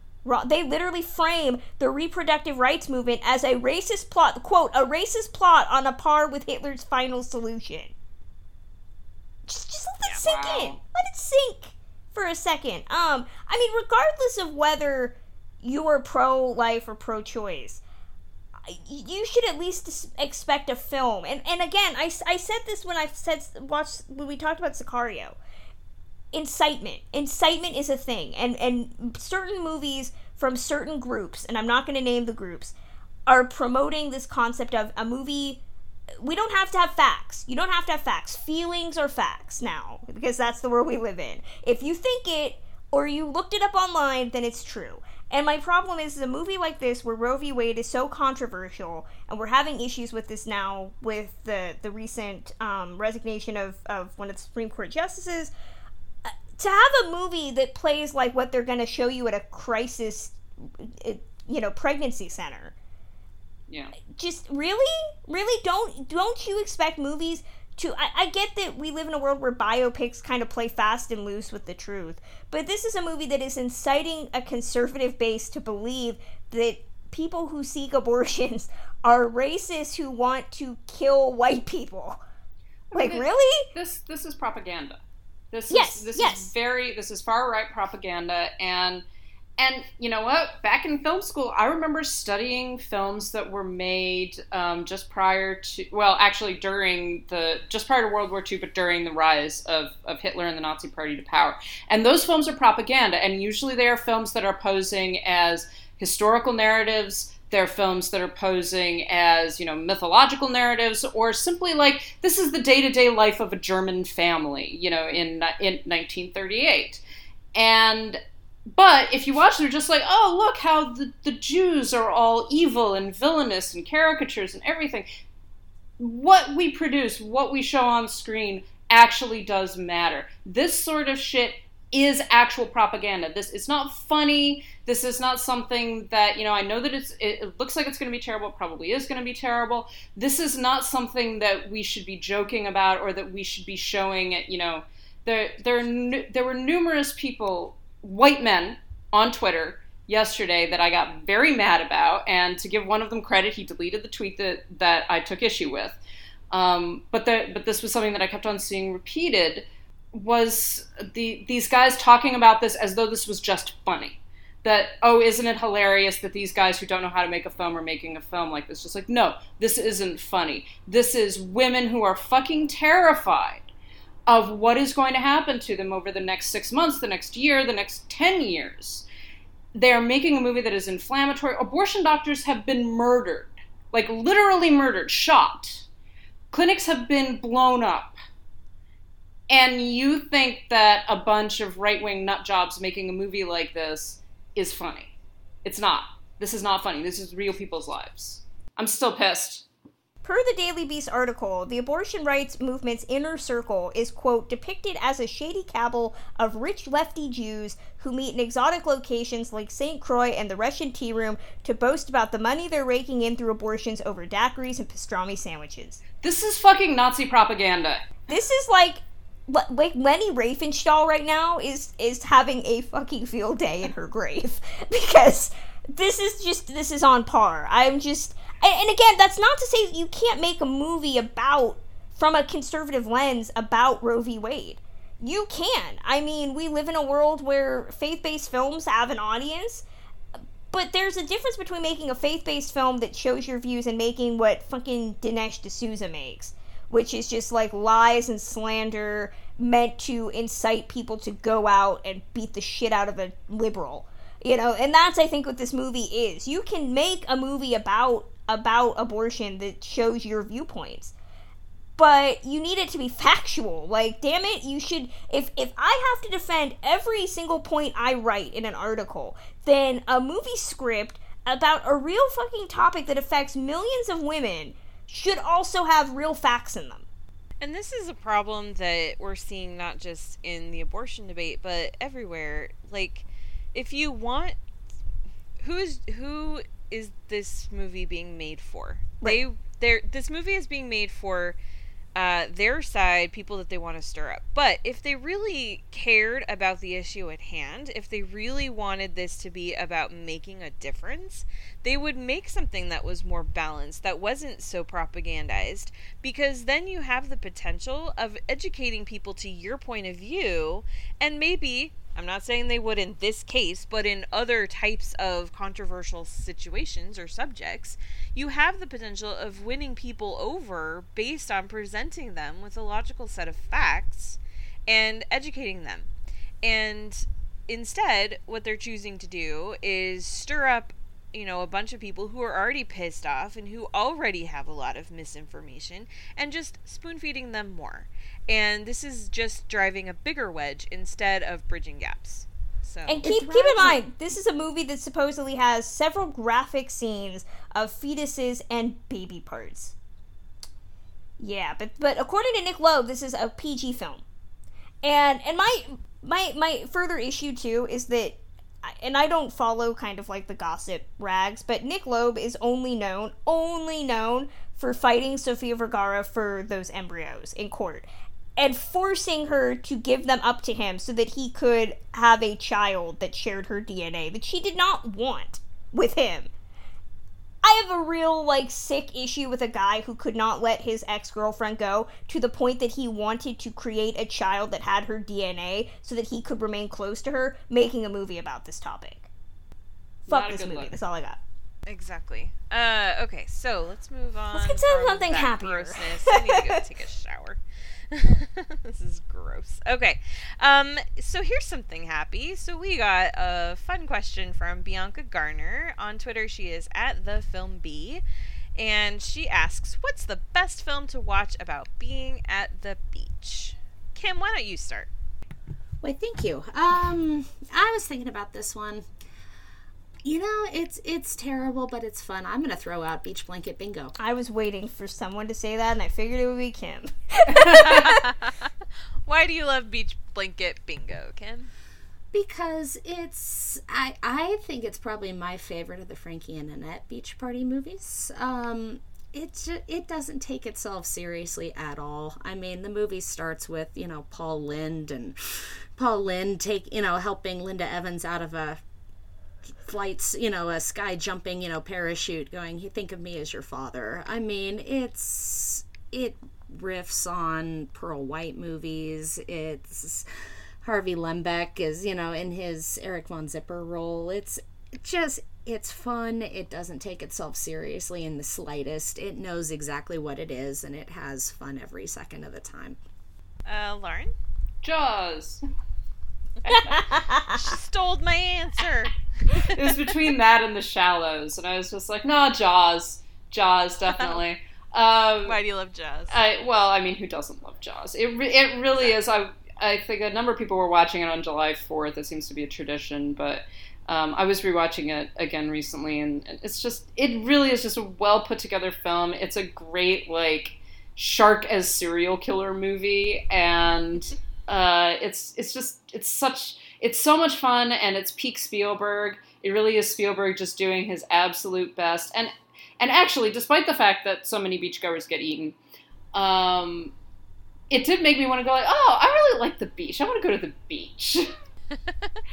They literally frame the reproductive rights movement as a racist plot, quote, a racist plot on a par with Hitler's Final Solution. Just, just let that yeah, sink wow. in. Let it sink for a second. Um, I mean, regardless of whether you are pro-life or pro-choice, you should at least expect a film. And and again, I, I said this when I said watched when we talked about Sicario. Incitement. Incitement is a thing, and and certain movies from certain groups, and I'm not going to name the groups, are promoting this concept of a movie. We don't have to have facts. You don't have to have facts. Feelings are facts now, because that's the world we live in. If you think it, or you looked it up online, then it's true. And my problem is, is a movie like this where Roe v. Wade is so controversial, and we're having issues with this now with the, the recent um, resignation of, of one of the Supreme Court justices, uh, to have a movie that plays like what they're going to show you at a crisis, you know, pregnancy center. Yeah. Just really, really don't don't you expect movies to? I, I get that we live in a world where biopics kind of play fast and loose with the truth, but this is a movie that is inciting a conservative base to believe that people who seek abortions are racists who want to kill white people. Like, I mean, really? This this is propaganda. This yes, is, this yes. is very this is far right propaganda. And. And you know what? Back in film school, I remember studying films that were made um, just prior to, well, actually during the, just prior to World War Two, but during the rise of, of Hitler and the Nazi Party to power. And those films are propaganda. And usually they are films that are posing as historical narratives. They're films that are posing as, you know, mythological narratives, or simply like, this is the day-to-day life of a German family, you know, in in nineteen thirty-eight. And... But if you watch, they're just like, oh, look how the, the Jews are all evil and villainous and caricatures and everything. What we produce, what we show on screen actually does matter. This sort of shit is actual propaganda. This is not funny. This is not something that, you know, I know that it's, it looks like it's going to be terrible. It probably is going to be terrible. This is not something that we should be joking about or that we should be showing it, you know. There, there, there were numerous people... white men on Twitter yesterday that I got very mad about, and to give one of them credit, he deleted the tweet that, that I took issue with. Um, but the, but this was something that I kept on seeing repeated, was the these guys talking about this as though this was just funny. That, oh, isn't it hilarious that these guys who don't know how to make a film are making a film like this? Just like, no, this isn't funny. This is women who are fucking terrified of what is going to happen to them over the next six months, the next year, the next ten years. They are making a movie that is inflammatory. Abortion doctors have been murdered, like literally murdered, shot. Clinics have been blown up. And you think that a bunch of right-wing nutjobs making a movie like this is funny. It's not. This is not funny. This is real people's lives. I'm still pissed. Per the Daily Beast article, the abortion rights movement's inner circle is, quote, depicted as a shady cabal of rich lefty Jews who meet in exotic locations like Saint Croix and the Russian Tea Room to boast about the money they're raking in through abortions over daiquiris and pastrami sandwiches. This is fucking Nazi propaganda. This is like, like Leni Riefenstahl right now is, is having a fucking field day in her grave. Because this is just, this is on par. I'm just... And again, that's not to say you can't make a movie about, from a conservative lens, about Roe v. Wade. You can. I mean, we live in a world where faith-based films have an audience, but there's a difference between making a faith-based film that shows your views and making what fucking Dinesh D'Souza makes, which is just like lies and slander meant to incite people to go out and beat the shit out of a liberal. You know, and that's, I think, what this movie is. You can make a movie about about abortion that shows your viewpoints, but you need it to be factual. Like, damn it, you should, if if I have to defend every single point I write in an article, then a movie script about a real fucking topic that affects millions of women should also have real facts in them. And this is a problem that we're seeing not just in the abortion debate, but everywhere. Like, if you want, who is, who is this movie being made for? Right. They, this movie is being made for uh, their side, people that they want to stir up. But if they really cared about the issue at hand, if they really wanted this to be about making a difference, they would make something that was more balanced, that wasn't so propagandized, because then you have the potential of educating people to your point of view, and maybe... I'm not saying they would in this case, but in other types of controversial situations or subjects, you have the potential of winning people over based on presenting them with a logical set of facts and educating them. And instead, what they're choosing to do is stir up, you know, a bunch of people who are already pissed off and who already have a lot of misinformation, and just spoon-feeding them more. And this is just driving a bigger wedge instead of bridging gaps. So. And keep keep in mind, this is a movie that supposedly has several graphic scenes of fetuses and baby parts. Yeah, but but according to Nick Loeb, this is a P G film. And and my my my further issue too is that, and I don't follow kind of like the gossip rags, but Nick Loeb is only known only known for fighting Sofia Vergara for those embryos in court and forcing her to give them up to him so that he could have a child that shared her D N A that she did not want with him. I have a real, like, sick issue with a guy who could not let his ex-girlfriend go to the point that he wanted to create a child that had her D N A so that he could remain close to her, making a movie about this topic. Fuck this movie. Look. That's all I got. Exactly. Uh, okay, so let's move on. Let's get to something happier. I need to go take a shower. This is gross. Okay, um, so here's something happy. So we got a fun question from Bianca Garner. On Twitter, she is at the Film Bee, and she asks, what's the best film to watch about being at the beach? Kim, why don't you start? Why, thank you. Um, I was thinking about this one. You know, it's it's terrible, but it's fun. I'm going to throw out Beach Blanket Bingo. I was waiting for someone to say that, and I figured it would be Kim. Why do you love Beach Blanket Bingo, Kim? Because it's, I, I think it's probably my favorite of the Frankie and Annette Beach Party movies. Um, it, it doesn't take itself seriously at all. I mean, the movie starts with, you know, Paul Lynde and Paul Lynde take, you know, helping Linda Evans out of a flights, you know, a sky jumping, you know, parachute going, you think of me as your father. I mean, it's, it riffs on Pearl White movies. It's Harvey Lembeck is, you know, in his Eric Von Zipper role. It's just, it's fun. It doesn't take itself seriously in the slightest. It knows exactly what it is, and it has fun every second of the time. Uh, Lauren? Jaws. She stole my answer. It was between that and The Shallows, and I was just like, nah, Jaws. Jaws, definitely. Um, Why do you love Jaws? I, well, I mean, who doesn't love Jaws? It re- it really is. I I think a number of people were watching it on July fourth. It seems to be a tradition, but um, I was rewatching it again recently, and it's just, it really is just a well put together film. It's a great, like, shark as serial killer movie, and uh, it's it's just, it's such... It's so much fun, and it's peak Spielberg. It really is Spielberg just doing his absolute best. And and actually, despite the fact that so many beachgoers get eaten, um, it did make me want to go like, oh, I really like the beach. I want to go to the beach.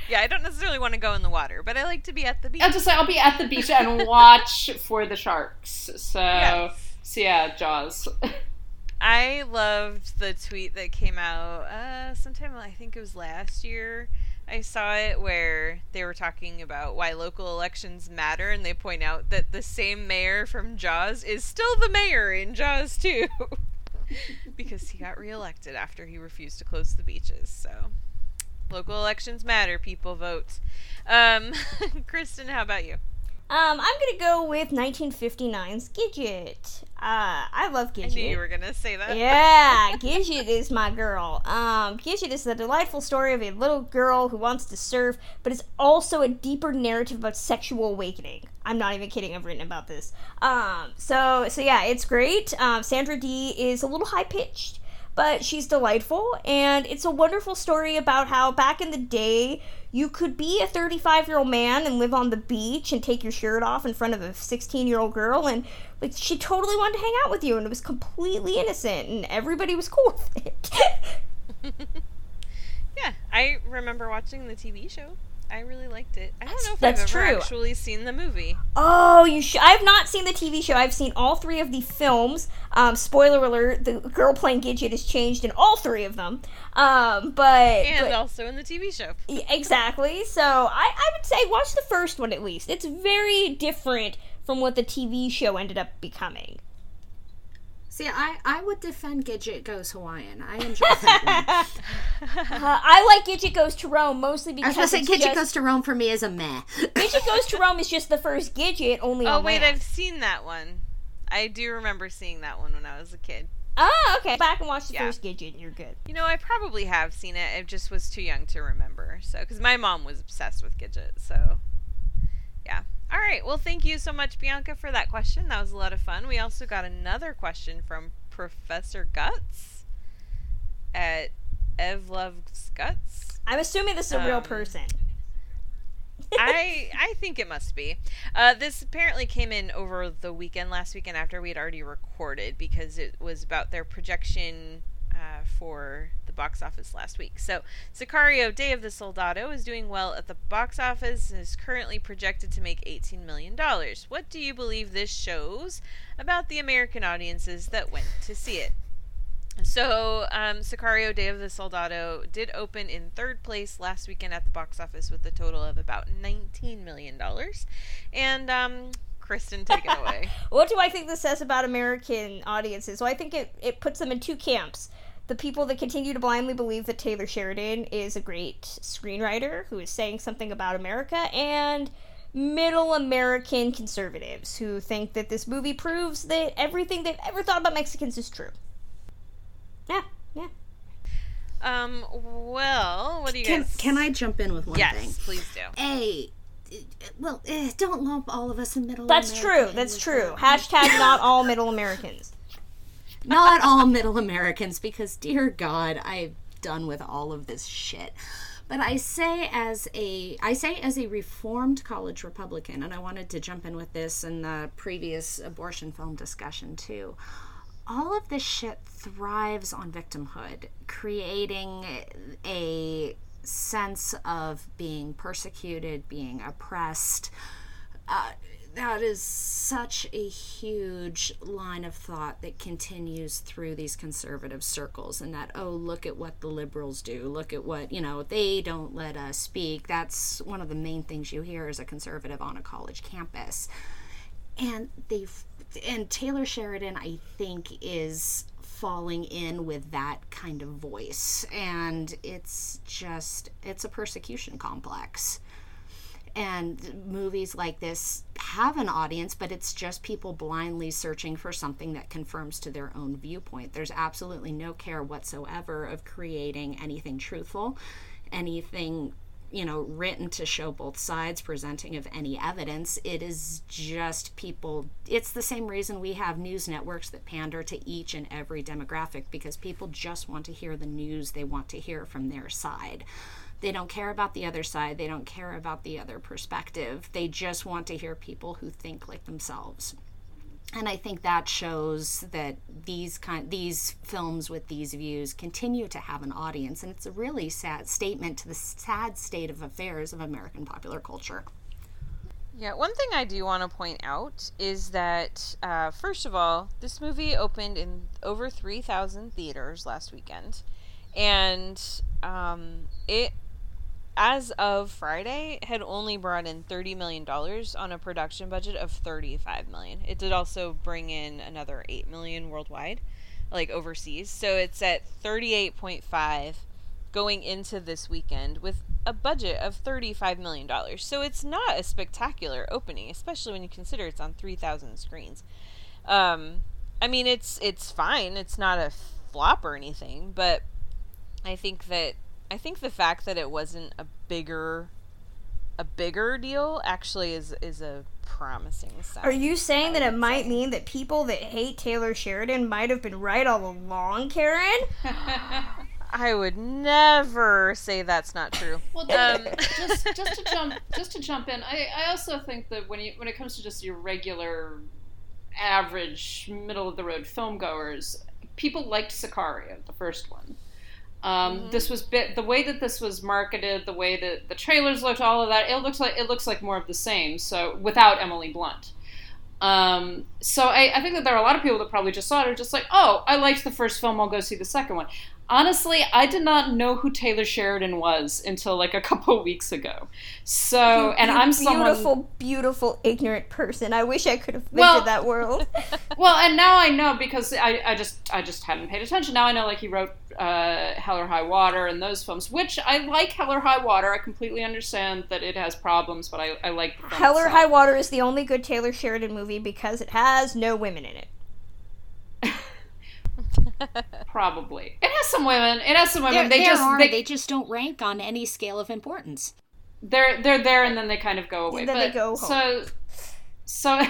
Yeah, I don't necessarily want to go in the water, but I like to be at the beach. I'll just say I'll be at the beach and watch for the sharks. So, yes. So yeah, Jaws. I loved the tweet that came out uh, sometime, I think it was last year. I saw it where they were talking about why local elections matter, and they point out that the same mayor from Jaws is still the mayor in Jaws two, because he got reelected after he refused to close the beaches. So, local elections matter, people, vote. Um, Kristen, how about you? Um, I'm going to go with nineteen fifty-nine's Gidget. Uh, I love Gidget. I knew you were going to say that. Yeah, Gidget is my girl. Um, Gidget is the delightful story of a little girl who wants to surf, but it's also a deeper narrative about sexual awakening. I'm not even kidding. I've written about this. Um, so, so yeah, it's great. Um, Sandra Dee is a little high-pitched, but she's delightful, and it's a wonderful story about how back in the day, you could be a thirty-five-year-old man and live on the beach and take your shirt off in front of a sixteen-year-old girl, and like she totally wanted to hang out with you, and it was completely innocent, and everybody was cool with it. Yeah, I remember watching the T V show. I really liked it. I don't know if That's I've ever true. actually seen the movie. Oh, you should. I've not seen the T V show. I've seen all three of the films. Um, spoiler alert, the girl playing Gidget is changed in all three of them. Um, but And but, also in the T V show. Exactly. So I, I would say watch the first one at least. It's very different from what the T V show ended up becoming. See, I, I would defend Gidget Goes Hawaiian. I enjoy that one. uh, I like Gidget Goes to Rome mostly because I was going to say Gidget just... Goes to Rome for me is a meh. Gidget Goes to Rome is just the first Gidget, only Oh, wait, land. I've seen that one. I do remember seeing that one when I was a kid. Oh, okay. Back and watch the yeah. first Gidget, and you're good. You know, I probably have seen it. I just was too young to remember. So, because my mom was obsessed with Gidget, so yeah. All right. Well, thank you so much, Bianca, for that question. That was a lot of fun. We also got another question from Professor Guts at Ev Loves Guts. I'm assuming this is a um, real person. I I think it must be. Uh, this apparently came in over the weekend, last weekend, after we had already recorded, because it was about their projection uh, for the box office last week. So, Sicario: Day of the Soldado is doing well at the box office and is currently projected to make eighteen million dollars. What do you believe this shows about the American audiences that went to see it? So, um, Sicario: Day of the Soldado did open in third place last weekend at the box office with a total of about nineteen million dollars. And, um, Kristen, take it away. What do I think this says about American audiences? Well, I think it, it puts them in two camps. The people that continue to blindly believe that Taylor Sheridan is a great screenwriter who is saying something about America, and middle American conservatives who think that this movie proves that everything they've ever thought about Mexicans is true. Yeah, yeah. Um, well, what do you can, guys... Can I jump in with one yes, thing? Yes, please do. A, well, eh, don't lump all of us in middle That's America true, that's true. Them. Hashtag not all middle Americans. Not all middle Americans, because dear God, I'm done with all of this shit. But I say as a, I say as a reformed college Republican, and I wanted to jump in with this in the previous abortion film discussion, too. All of this shit thrives on victimhood, creating a sense of being persecuted, being oppressed. Uh, that is such a huge line of thought that continues through these conservative circles, and that, oh, look at what the liberals do. Look at what, you know, they don't let us speak. That's one of the main things you hear as a conservative on a college campus. And they've And Taylor Sheridan, I think, is falling in with that kind of voice. And it's just, it's a persecution complex. And movies like this have an audience, but it's just people blindly searching for something that confirms to their own viewpoint. There's absolutely no care whatsoever of creating anything truthful, anything, you know, written to show both sides, presenting of any evidence. It is just people. It's the same reason we have news networks that pander to each and every demographic, because people just want to hear the news they want to hear from their side. They don't care about the other side. They don't care about the other perspective. They just want to hear people who think like themselves. And I think that shows that these kind, these films with these views continue to have an audience. And it's a really sad statement to the sad state of affairs of American popular culture. Yeah, one thing I do want to point out is that, uh, first of all, this movie opened in over three thousand theaters last weekend. And um, it, as of Friday, had only brought in thirty million dollars on a production budget of thirty-five million dollars. It did also bring in another eight million dollars worldwide, like overseas. So it's at thirty-eight point five going into this weekend with a budget of thirty-five million dollars. So it's not a spectacular opening, especially when you consider it's on three thousand screens. Um, I mean, it's it's fine. It's not a flop or anything, but I think that I think the fact that it wasn't a bigger, a bigger deal actually is is a promising sign. Are you saying that it might mean that people that hate Taylor Sheridan might have been right all along, Karen? I would never say that's not true. Well, um, just just to jump just to jump in, I, I also think that when you when it comes to just your regular, average, middle of the road film goers, people liked Sicario, the first one. Um, mm-hmm. This was bit, the way that this was marketed, the way that the trailers looked, all of that. It looks like it looks like more of the same. So without Emily Blunt, um, so I, I think that there are a lot of people that probably just saw it are just like, oh, I liked the first film, I'll go see the second one. Honestly, I did not know who Taylor Sheridan was until like a couple weeks ago. So, you, and you I'm someone beautiful, beautiful, ignorant person. I wish I could have lived well, in that world. Well, and now I know because I, I just I just hadn't paid attention. Now I know like he wrote uh, Hell or High Water and those films, which I like Hell or High Water. I completely understand that it has problems, but I, I like the film Hell itself. Or High Water is the only good Taylor Sheridan movie because it has no women in it. Probably. It has some women. It has some women. There, they there just are, they, they just don't rank on any scale of importance. They're they're there and then they kind of go away. And then but, they go home. So so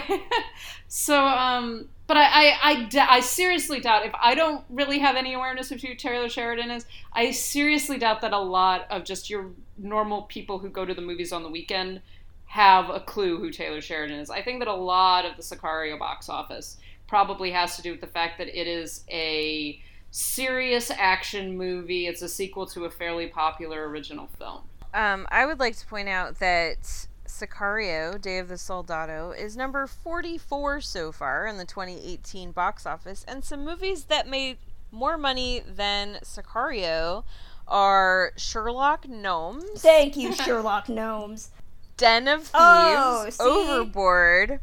so um. But I I, I I seriously doubt, if I don't really have any awareness of who Taylor Sheridan is, I seriously doubt that a lot of just your normal people who go to the movies on the weekend have a clue who Taylor Sheridan is. I think that a lot of the Sicario box office probably has to do with the fact that it is a serious action movie. It's a sequel to a fairly popular original film. Um, I would like to point out that Sicario, Day of the Soldado, is number forty-four so far in the twenty eighteen box office, and some movies that made more money than Sicario are Sherlock Gnomes. Thank you, Sherlock Gnomes. Den of Thieves, oh, Overboard,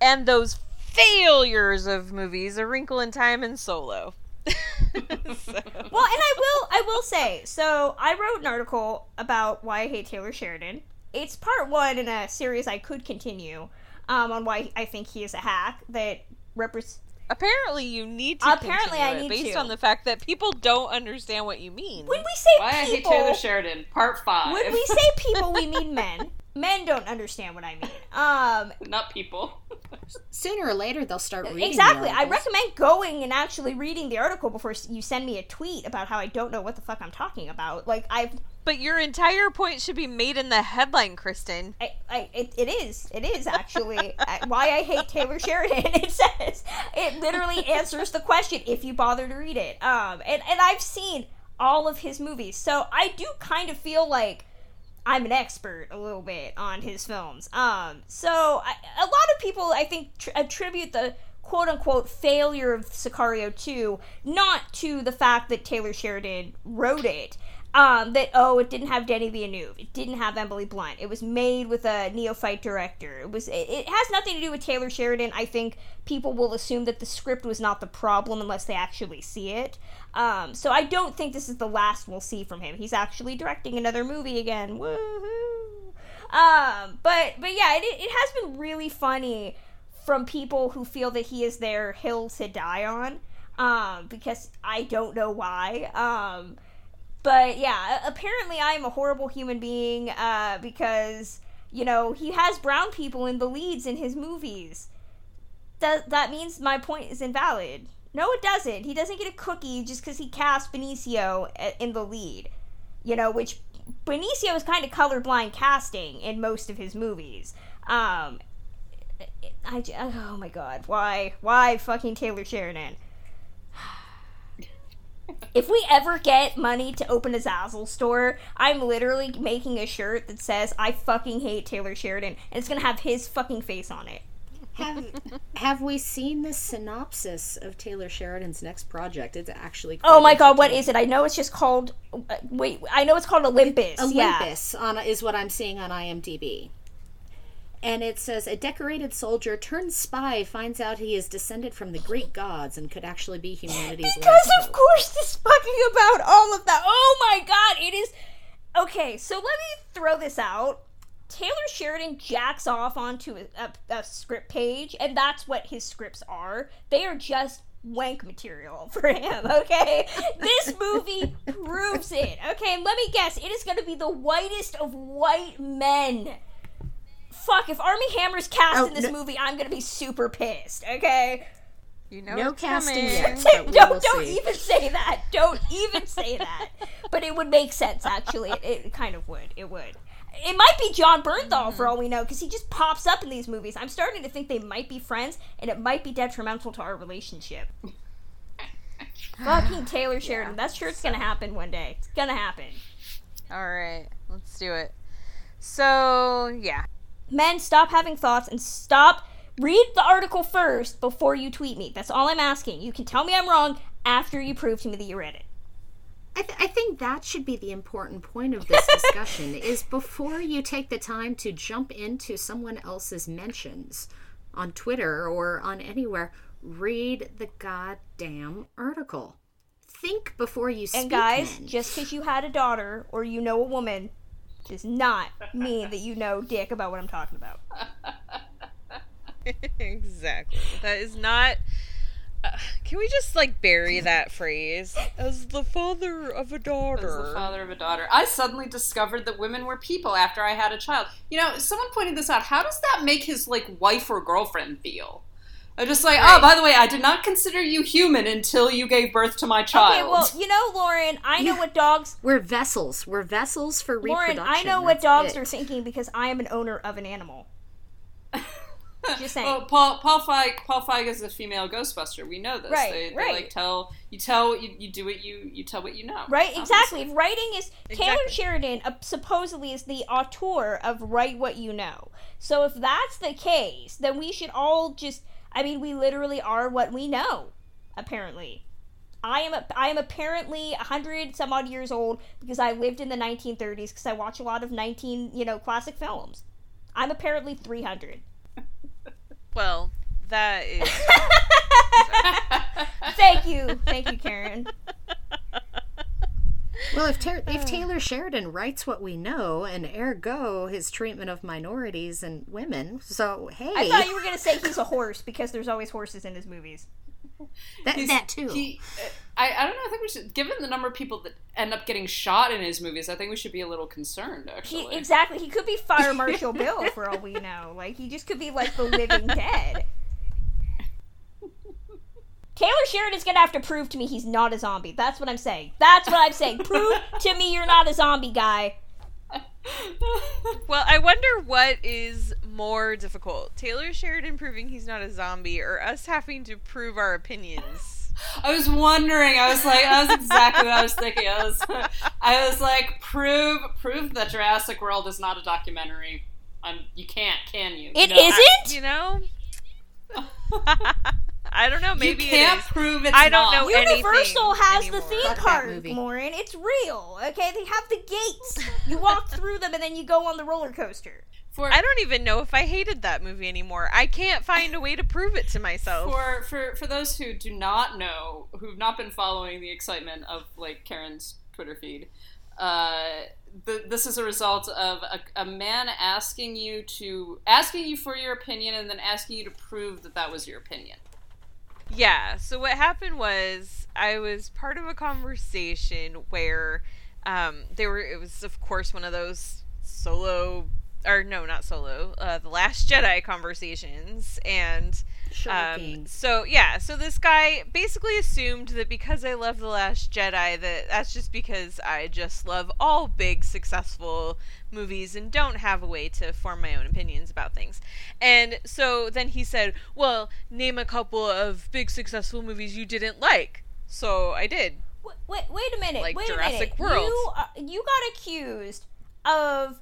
and those failures of movies, A Wrinkle in Time and Solo. so. Well, and I will, I will say, so I wrote an article about why I hate Taylor Sheridan. It's part one in a series I could continue um, on why I think he is a hack that represents... Apparently you need to Apparently I need based to. on the fact that people don't understand what you mean. When we say why people... Why I hate Taylor Sheridan, part five. When we say people, we mean men. Men don't understand what I mean. Um, Not people. Sooner or later, they'll start reading. Exactly. I recommend going and actually reading the article before you send me a tweet about how I don't know what the fuck I'm talking about. Like, I've... But your entire point should be made in the headline, Kristen. I, I, it, it is. It is, actually. I, why I hate Taylor Sheridan, it says. It literally answers the question, if you bother to read it. Um, and, and I've seen all of his movies, so I do kind of feel like I'm an expert a little bit on his films. Um, so I, a lot of people, I think, tr- attribute the quote-unquote failure of Sicario two not to the fact that Taylor Sheridan wrote it. Um, that, oh, it didn't have Denis Villeneuve. It didn't have Emily Blunt. It was made with a neophyte director. It was. It, it has nothing to do with Taylor Sheridan. I think people will assume that the script was not the problem unless they actually see it. Um, so I don't think this is the last we'll see from him. He's actually directing another movie again. Woohoo! Um, but, but yeah, it, it has been really funny from people who feel that he is their hill to die on. Um, because I don't know why. Um... But, yeah, apparently I'm a horrible human being, uh, because, you know, he has brown people in the leads in his movies. Th- that means my point is invalid. No, it doesn't. He doesn't get a cookie just because he cast Benicio in the lead. You know, which, Benicio is kind of colorblind casting in most of his movies. Um, I, oh my god, why, why fucking Taylor Sheridan? If we ever get money to open a Zazzle store, I'm literally making a shirt that says, I fucking hate Taylor Sheridan, and it's gonna have his fucking face on it. Have Have we seen the synopsis of Taylor Sheridan's next project? It's actually called... Oh my god, what is it? I know it's just called... Uh, wait, I know it's called Olympus. Olympus yeah. on, is what I'm seeing on IMDb. And it says, a decorated soldier turned spy finds out he is descended from the Greek gods and could actually be humanity's... Because, of course, this fucking about all of that. Oh, my God, it is... Okay, so let me throw this out. Taylor Sheridan jacks off onto a, a, a script page, and that's what his scripts are. They are just wank material for him, okay? This movie proves it, okay? And let me guess, it is going to be the whitest of white men. Fuck, if Armie Hammer's cast oh, in this no. movie, I'm gonna be super pissed, okay? You know no casting yet, but Don't, don't even say that. Don't even say that. But it would make sense, actually. It, it kind of would. It would. It might be John Bernthal, mm-hmm. for all we know, because he just pops up in these movies. I'm starting to think they might be friends, and it might be detrimental to our relationship. Fucking Taylor Sheridan. Yeah, that shirt's so. gonna happen one day. It's gonna happen. Alright, let's do it. So, yeah. Men, stop having thoughts and stop. Read the article first before you tweet me. That's all I'm asking. You can tell me I'm wrong after you prove to me that you read it. I, th- I think that should be the important point of this discussion, is before you take the time to jump into someone else's mentions on Twitter or on anywhere, read the goddamn article. Think before you speak. And guys, men. Just because you had a daughter or you know a woman does not mean that you know dick about what I'm talking about. Exactly. That is not Uh, can we just, like, bury that phrase? As the father of a daughter. As the father of a daughter. I suddenly discovered that women were people after I had a child. You know, someone pointed this out. How does that make his, like, wife or girlfriend feel? I'm just like, right. Oh, by the way, I did not consider you human until you gave birth to my child. Okay, well, you know, Lauren, I know yeah. what dogs... We're vessels. We're vessels for Lauren, reproduction. Lauren, I know That's what dogs it. are thinking because I am an owner of an animal. Just saying. Well, Paul Paul Feig Paul Feig is a female Ghostbuster. We know this. Right, they, they right. like tell you tell you, you do what you you tell what you know. Right, obviously. Exactly. Writing is exactly. Taylor Sheridan uh, supposedly is the auteur of Write What You Know. So if that's the case, then we should all just I mean, we literally are what we know, apparently. I am a, I am apparently a hundred some odd years old because I lived in the nineteen thirties because I watch a lot of nineteen, you know, classic films. I'm apparently three hundred. Well, that is... Thank you. Thank you, Karen. Well, if, Ter- if Taylor Sheridan writes what we know, and ergo his treatment of minorities and women, so, hey... I thought you were going to say he's a horse, because there's always horses in his movies. That, that too. He, I, I don't know, I think we should... Given the number of people that end up getting shot in his movies, I think we should be a little concerned, actually. He, exactly. He could be Fire Marshal Bill, for all we know. Like, he just could be, like, the living dead. Taylor Sheridan's gonna have to prove to me he's not a zombie. That's what I'm saying. That's what I'm saying. Prove to me you're not a zombie, guy. Well, I wonder what is more difficult. Taylor Sheridan proving he's not a zombie or us having to prove our opinions. I was wondering. I was like, that was exactly what I was thinking. I was, I was like, prove, prove that Jurassic World is not a documentary. I'm, you can't, can you? It you know, isn't? I, you know? I don't know. Maybe you can't it prove it's I don't not. know. Universal has anymore. the theme park, Lauren. It's real. Okay, they have the gates. You walk through them and then you go on the roller coaster. For, I don't even know if I hated that movie anymore. I can't find a way to prove it to myself. For for for those who do not know, who've not been following the excitement of like Karen's Twitter feed, uh, the, this is a result of a, a man asking you to asking you for your opinion and then asking you to prove that that was your opinion. Yeah, so what happened was I was part of a conversation where um, they were, it was, of course, one of those solo, or no, not solo, uh, The Last Jedi conversations. And um, so, yeah, so this guy basically assumed that because I love The Last Jedi, that that's just because I just love all big, successful movies and don't have a way to form my own opinions about things. And so then he said, well, name a couple of big successful movies you didn't like. So I did. Wait, wait, wait a minute. Like wait Jurassic a minute. World. You, uh, you got accused of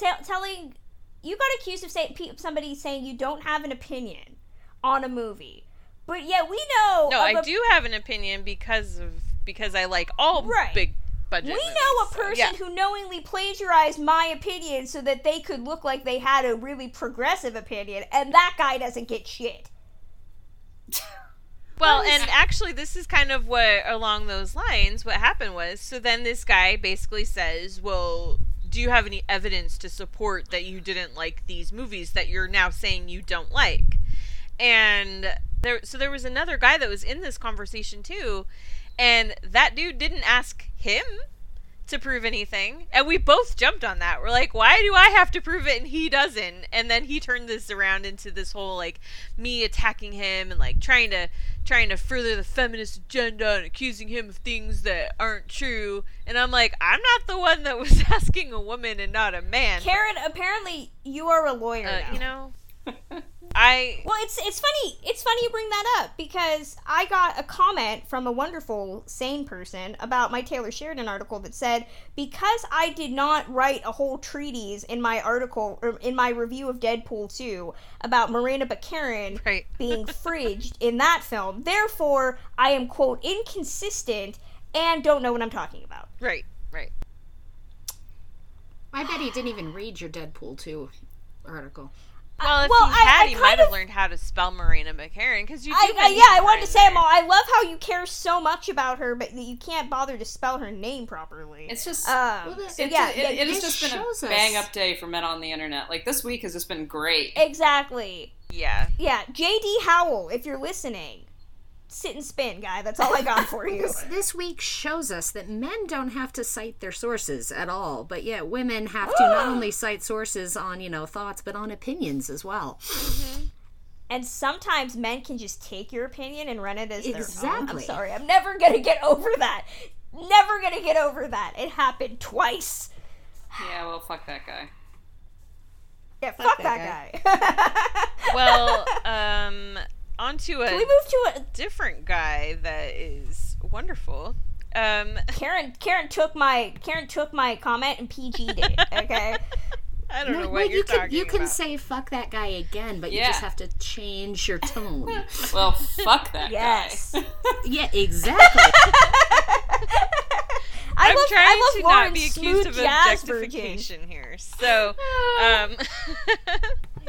t- telling, you got accused of say, somebody saying you don't have an opinion on a movie. But yet we know. No, I a, do have an opinion because of, because I like all right. big We movies, know a person so, yeah. who knowingly plagiarized my opinion so that they could look like they had a really progressive opinion, and that guy doesn't get shit. Well, and actually, this is kind of what, along those lines, what happened was, so then this guy basically says, well, do you have any evidence to support that you didn't like these movies that you're now saying you don't like? And there, so there was another guy that was in this conversation, too, and that dude didn't ask him to prove anything. And we both jumped on that. We're like, why do I have to prove it and he doesn't? And then he turned this around into this whole, like, me attacking him and, like, trying to trying to further the feminist agenda and accusing him of things that aren't true. And I'm like, I'm not the one that was asking a woman and not a man. Karen, apparently you are a lawyer uh, now. You know? I well, it's it's funny. It's funny you bring that up because I got a comment from a wonderful sane person about my Taylor Sheridan article that said because I did not write a whole treatise in my article or in my review of Deadpool two about Marina Baccarin right. being fridged in that film. Therefore, I am quote inconsistent and don't know what I'm talking about. Right, right. I bet he didn't even read your Deadpool two article. Well, if well, he had, I, I he might have learned how to spell Marina McCarran, because you do I, I, yeah, I wanted to say them all. I love how you care so much about her, but you can't bother to spell her name properly. It's just, um, well, it's, so yeah, it, yeah, it, it has just been a bang-up day for men on the internet. Like, this week has just been great. Exactly. Yeah. Yeah, J D Howell, if you're listening, sit and spin, guy. That's all I got for you. This, this week shows us that men don't have to cite their sources at all, but yeah, women have to not only cite sources on, you know, thoughts, but on opinions as well. Mm-hmm. And sometimes men can just take your opinion and run it as exactly. their own. I'm sorry, I'm never gonna get over that. Never gonna get over that. It happened twice. Yeah, well, fuck that guy. Yeah, fuck, fuck that, that guy. guy. Well, um, on to a... Can we move to a... different guy that is wonderful. Um, Karen Karen took my Karen took my comment and P G'd it, okay? I don't no, know what no, you're you talking can, you about. You can say fuck that guy again, but yeah. you just have to change your tone. Well, fuck that yes. guy. Yeah, exactly. I I'm love, trying I love to Lauren not be accused of objectification virgin. Here. So, um...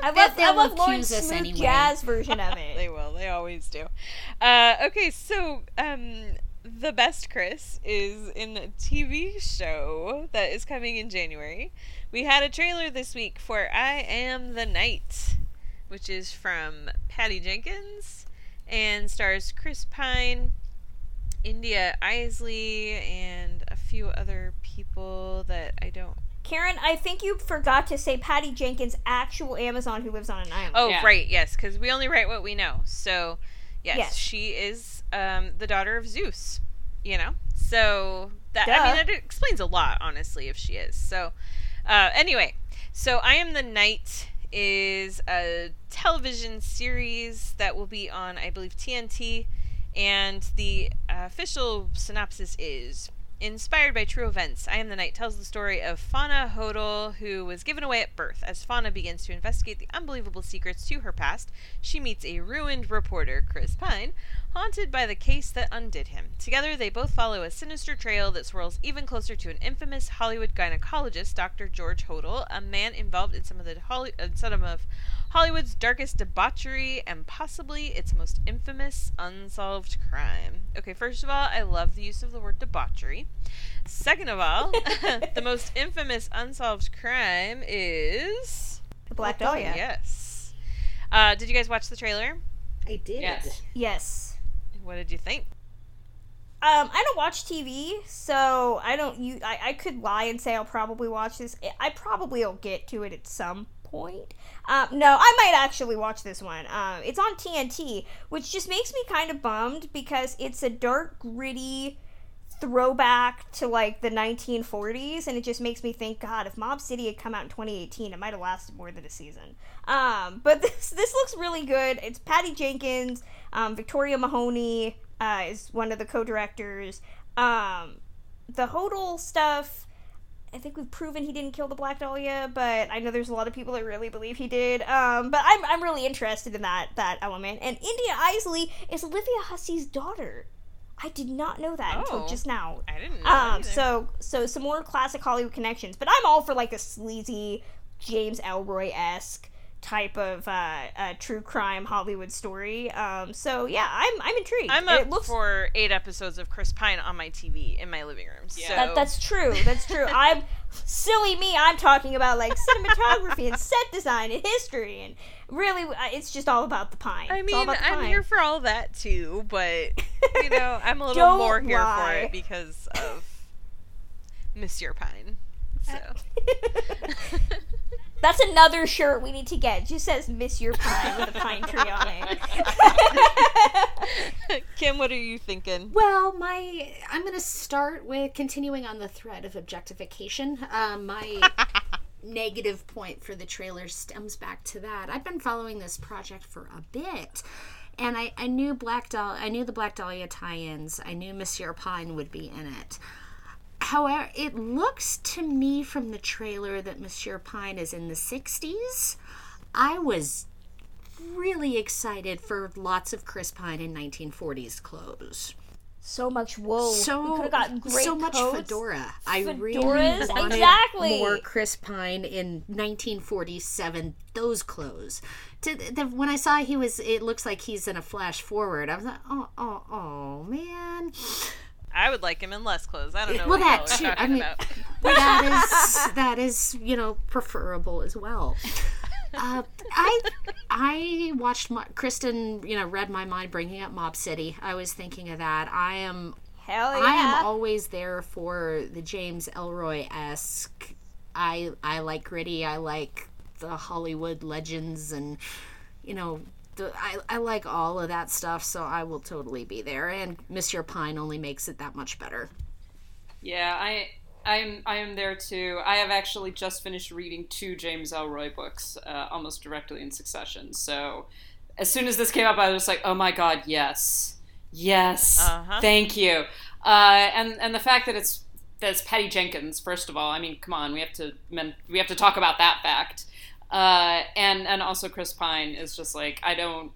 I love, I love Lauren's smooth anyway. Jazz version of it. They will. They always do. Uh, okay, so, um... The Best Chris is in a T V show that is coming in January. We had a trailer this week for I Am the Night, which is from Patty Jenkins and stars Chris Pine, India Isley, and a few other people that I don't... Karen, I think you forgot to say Patty Jenkins, actual Amazon who lives on an island. Oh, yeah. Right, yes, because we only write what we know, so... Yes, yes, she is um, the daughter of Zeus, you know? So, that Duh. I mean, that explains a lot, honestly, if she is. So, uh, anyway, so I Am the Night is a television series that will be on, I believe, T N T, and the uh, official synopsis is, inspired by true events, I Am the Night tells the story of Fauna Hodel, who was given away at birth. As Fauna begins to investigate the unbelievable secrets to her past, she meets a ruined reporter, Chris Pine, haunted by the case that undid him. Together, they both follow a sinister trail that swirls even closer to an infamous Hollywood gynecologist, Doctor George Hodel, a man involved in some of the Hol- uh, some of Hollywood's darkest debauchery and possibly its most infamous unsolved crime. Okay, first of all, I love the use of the word debauchery. Second of all, the most infamous unsolved crime is... The Black Dahlia. Yes. Uh, did you guys watch the trailer? I did. Yes. Yes. What did you think? Um, I don't watch T V, so I don't... You, I, I could lie and say I'll probably watch this. I probably will get to it at some point. Um, no, I might actually watch this one. Um, it's on T N T, which just makes me kind of bummed because it's a dark, gritty... throwback to like the nineteen forties, and it just makes me think, God, if Mob City had come out in twenty eighteen, it might have lasted more than a season. Um, but this this looks really good. It's Patty Jenkins, um, Victoria Mahoney uh, is one of the co-directors. Um, the Hodel stuff, I think we've proven he didn't kill the Black Dahlia, but I know there's a lot of people that really believe he did. Um, but I'm I'm really interested in that that element. And India Isley is Olivia Hussey's daughter. I did not know that oh, until just now. I didn't know um, that so, so some more classic Hollywood connections. But I'm all for, like, a sleazy, James Ellroy-esque type of uh, uh, true crime Hollywood story. Um, so, yeah, I'm I'm intrigued. I'm up it looks... for eight episodes of Chris Pine on my T V in my living room. Yeah. So. That, that's true. That's true. I'm silly me. I'm talking about, like, cinematography and set design and history. And really, it's just all about the Pine. I mean, it's all about the Pine. I'm here for all that, too, but... You know, I'm a little more here lie. for it because of Monsieur Pine. So that's another shirt we need to get. It just says Monsieur Pine with a pine tree on it. Kim, what are you thinking? Well, my I'm going to start with continuing on the thread of objectification. Uh, my negative point for the trailer stems back to that. I've been following this project for a bit. And I, I knew Black Dahlia, I knew the Black Dahlia tie-ins. I knew Monsieur Pine would be in it. However, it looks to me from the trailer that Monsieur Pine is in the sixties. I was really excited for lots of Chris Pine in nineteen forties clothes. So much wool. So, we gotten great so much coats. Fedora. I Fedoras? Really wanted exactly. more Chris Pine in nineteen forty-seven. Those clothes. To the, the, when I saw he was, it looks like he's in a flash forward. I was like, oh, oh, oh, man. I would like him in less clothes. I don't know. Well, what that too. I mean, about. that is that is you know preferable as well. uh, I I watched my, Kristen, you know, read my mind bringing up Mob City. I was thinking of that. I am Hell yeah. I am always there for the James Ellroy-esque. I I like gritty. I like the Hollywood legends, and you know, the, I I like all of that stuff. So I will totally be there. And Monsieur Pine only makes it that much better. Yeah, I. I'm I am there too. I have actually just finished reading two James Ellroy books uh, almost directly in succession. So as soon as this came up, I was like, oh my God, yes, yes, uh-huh. Thank you. Uh, and and the fact that it's that it's Patty Jenkins, first of all, I mean, come on, we have to we have to talk about that fact. Uh, and and also Chris Pine is just like, I don't.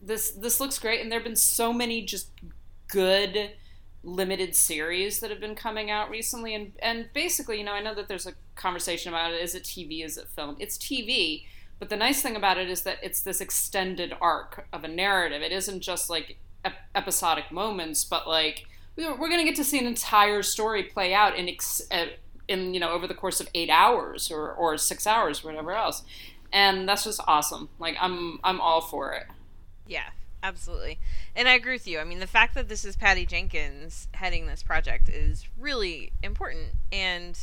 This this looks great, and there've been so many just good limited series that have been coming out recently, and and basically, you know, I know that there's a conversation about it, is it T V, is it film? It's T V, but the nice thing about it is that it's this extended arc of a narrative. It isn't just like ep- episodic moments, but like we, we're going to get to see an entire story play out in ex- in you know over the course of eight hours or or six hours or whatever else, and that's just awesome. Like I'm I'm all for it. Yeah. Absolutely. And I agree with you. I mean, the fact that this is Patty Jenkins heading this project is really important. And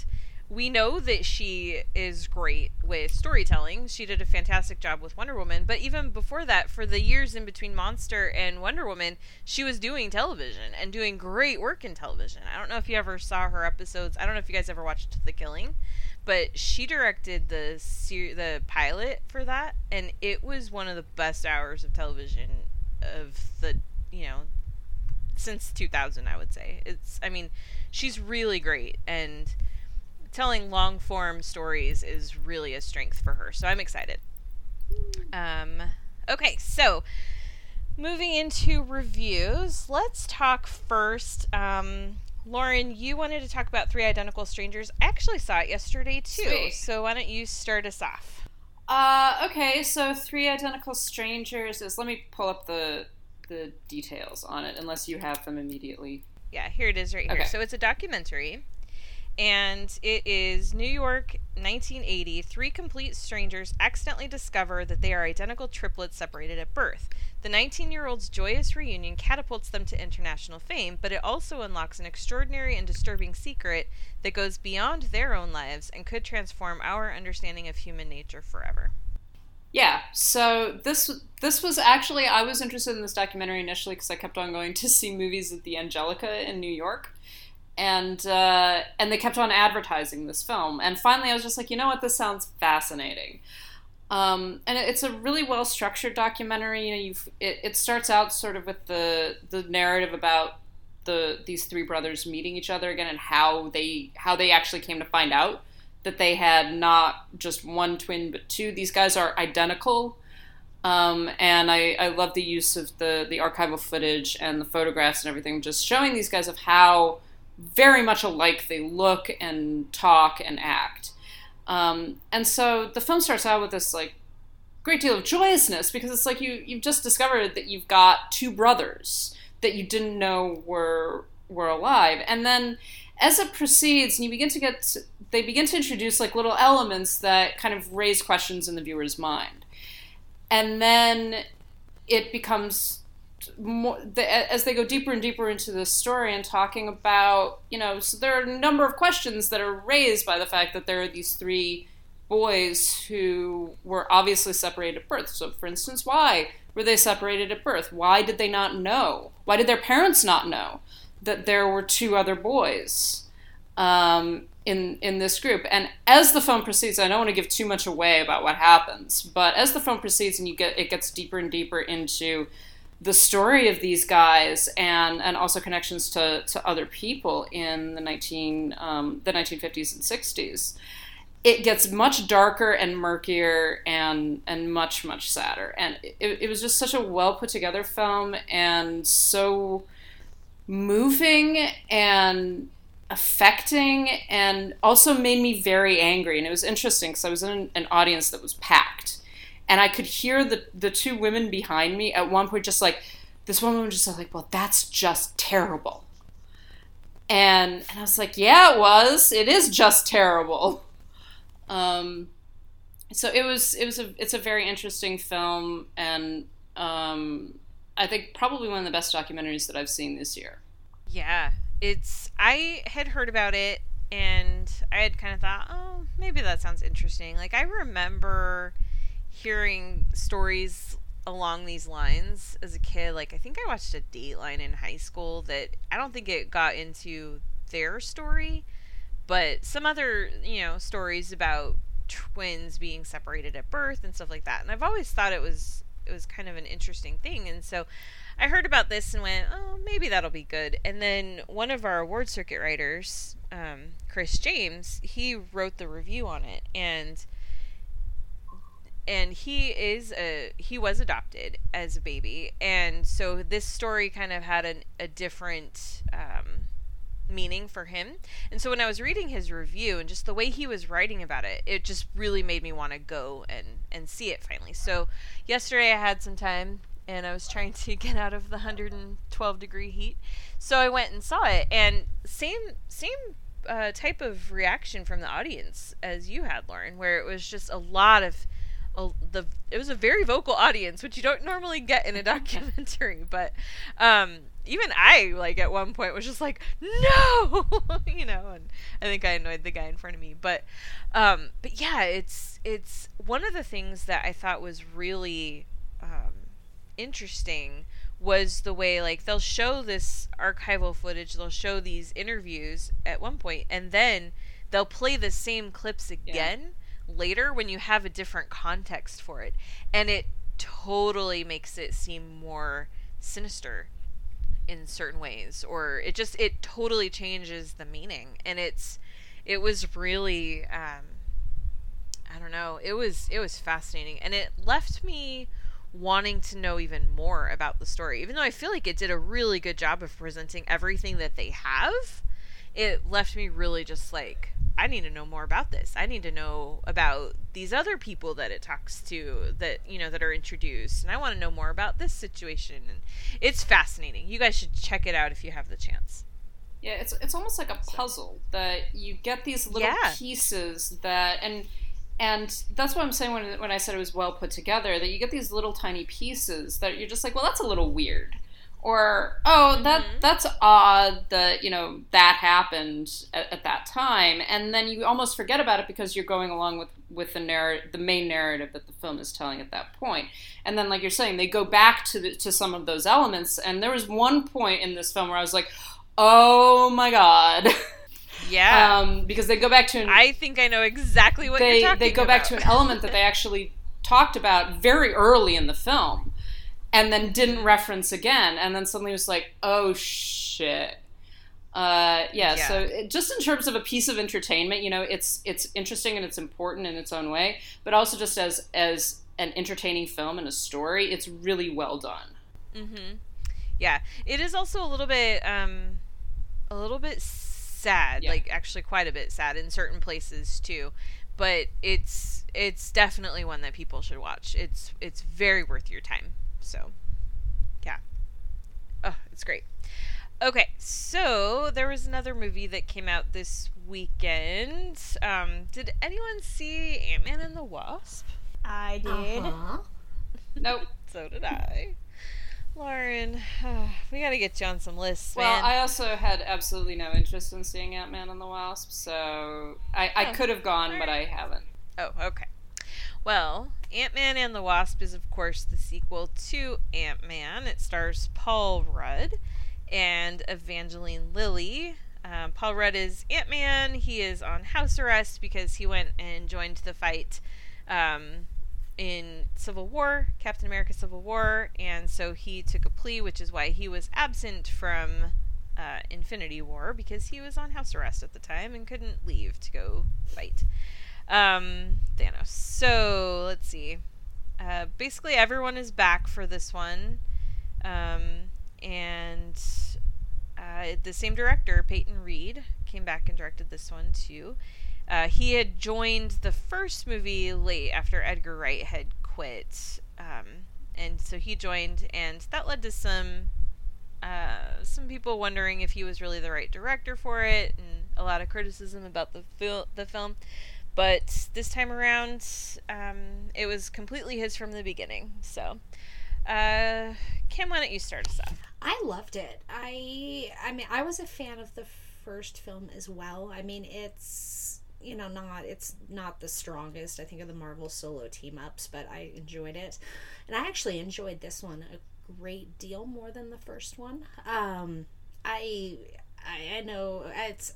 we know that she is great with storytelling. She did a fantastic job with Wonder Woman. But even before that, for the years in between Monster and Wonder Woman, she was doing television and doing great work in television. I don't know if you ever saw her episodes. I don't know if you guys ever watched The Killing. But she directed the ser- the pilot for that. And it was one of the best hours of television of the, you know, since two thousand, I would say. It's, I mean, she's really great, and telling long form stories is really a strength for her, so I'm excited. Um, okay, so moving into reviews, let's talk first. Um, Lauren, you wanted to talk about Three Identical Strangers. I actually saw it yesterday too. Sweet. So why don't you start us off? Uh, okay, so Three Identical Strangers is, let me pull up the the details on it, unless you have them immediately. Yeah, here it is right here. Okay. So it's a documentary, and it is New York, nineteen eighty. Three complete strangers accidentally discover that they are identical triplets separated at birth. The nineteen-year-old's joyous reunion catapults them to international fame, but it also unlocks an extraordinary and disturbing secret that goes beyond their own lives and could transform our understanding of human nature forever. Yeah, so this this was actually, I was interested in this documentary initially because I kept on going to see movies at the Angelica in New York. And uh, and they kept on advertising this film. And finally, I was just like, you know what? This sounds fascinating. Um, and it, it's a really well-structured documentary. You know, you've, it, it starts out sort of with the the narrative about the these three brothers meeting each other again and how they how they actually came to find out that they had not just one twin but two. These guys are identical. Um, and I, I love the use of the the archival footage and the photographs and everything, just showing these guys of how very much alike they look and talk and act. Um, and so the film starts out with this like great deal of joyousness because it's like you, you've just discovered that you've got two brothers that you didn't know were were alive. And then as it proceeds and you begin to get, to, they begin to introduce like little elements that kind of raise questions in the viewer's mind. And then it becomes more, the, as they go deeper and deeper into this story and talking about, you know, so there are a number of questions that are raised by the fact that there are these three boys who were obviously separated at birth. So, for instance, why were they separated at birth? Why did they not know? Why did their parents not know that there were two other boys um, in in this group? And as the film proceeds, I don't want to give too much away about what happens, but as the film proceeds and you get it gets deeper and deeper into the story of these guys and, and also connections to, to other people in the nineteen um, the nineteen fifties and sixties, it gets much darker and murkier and and much, much sadder. And it, it was just such a well put together film and so moving and affecting and also made me very angry. And it was interesting because I was in an audience that was packed. And I could hear the, the two women behind me at one point just like, this one woman just like, well, that's just terrible. And and I was like, yeah, it was. It is just terrible. Um, so it was it was a it's a very interesting film, and um, I think probably one of the best documentaries that I've seen this year. Yeah, it's I had heard about it, and I had kind of thought, oh, maybe that sounds interesting. Like, I remember hearing stories along these lines as a kid. Like, I think I watched a Dateline in high school that I don't think it got into their story, but some other, you know, stories about twins being separated at birth and stuff like that. And I've always thought it was it was kind of an interesting thing. And so I heard about this and went, oh, maybe that'll be good. And then one of our award circuit writers, um, Chris James, he wrote the review on it, and and he is a he was adopted as a baby, and so this story kind of had an, a different um, meaning for him. And so when I was reading his review and just the way he was writing about it, it just really made me want to go and and see it finally. So yesterday I had some time, and I was trying to get out of the one hundred twelve degree heat, so I went and saw it, and same same uh, type of reaction from the audience as you had, Lauren, where it was just a lot of A, the it was a very vocal audience, which you don't normally get in a documentary. But um, even I, like, at one point was just like, no, you know. And I think I annoyed the guy in front of me. But um, but yeah, it's it's one of the things that I thought was really um, interesting was the way, like, they'll show this archival footage, they'll show these interviews at one point, and then they'll play the same clips again. Yeah. Later when you have a different context for it, and it totally makes it seem more sinister in certain ways, or it just it totally changes the meaning. And it's it was really um I don't know it was it was fascinating, and it left me wanting to know even more about the story, even though I feel like it did a really good job of presenting everything that they have. It left me really just like, I need to know more about this. I need to know about these other people that it talks to that, you know, that are introduced. And I want to know more about this situation. And it's fascinating. You guys should check it out if you have the chance. Yeah, it's it's almost like a puzzle that you get these little yeah. pieces that, and and that's what I'm saying when when I said it was well put together, that you get these little tiny pieces that you're just like, well, that's a little weird. Or, oh, that mm-hmm. that's odd that, you know, that happened at, at that time. And then you almost forget about it because you're going along with, with the narr- the main narrative that the film is telling at that point. And then, like you're saying, they go back to the, to some of those elements. And there was one point in this film where I was like, oh, my God. Yeah. um, because they go back to... An, I think I know exactly what they, you're talking about. They go about. back to an element that they actually talked about very early in the film. And then didn't reference again. And then suddenly it was like, oh, shit. Uh, yeah, yeah, so it, just in terms of a piece of entertainment, you know, it's it's interesting and it's important in its own way. But also just as, as an entertaining film and a story, it's really well done. Mm-hmm. Yeah. It is also a little bit, um, a little bit sad. Yeah. Like, actually quite a bit sad in certain places, too. But it's it's definitely one that people should watch. It's It's very worth your time. So, yeah. Oh, it's great. Okay, so there was another movie that came out this weekend. Um, did anyone see Ant-Man and the Wasp? I did. Uh-huh. Nope. So did I. Lauren, uh, we gotta get you on some lists, well, man. Well, I also had absolutely no interest in seeing Ant-Man and the Wasp, so I, I oh, could have gone, right. but I haven't. Oh, okay. Well, Ant-Man and the Wasp is, of course, the sequel to Ant-Man. It stars Paul Rudd and Evangeline Lilly. Um, Paul Rudd is Ant-Man. He is on house arrest because he went and joined the fight um, in Civil War, Captain America Civil War, and so he took a plea, which is why he was absent from uh, Infinity War, because he was on house arrest at the time and couldn't leave to go fight. Um, Thanos. So, let's see. Uh, basically, everyone is back for this one. Um, and uh, the same director, Peyton Reed, came back and directed this one, too. Uh, he had joined the first movie late after Edgar Wright had quit. Um, and so he joined, and that led to some, uh, some people wondering if he was really the right director for it, and a lot of criticism about the fil- the film. But this time around, um, it was completely his from the beginning. So, uh, Kim, why don't you start us off? I loved it. I, I mean, I was a fan of the first film as well. I mean, it's, you know, not, it's not the strongest, I think, of the Marvel solo team-ups, but I enjoyed it. And I actually enjoyed this one a great deal more than the first one. Um, I, I, I know it's...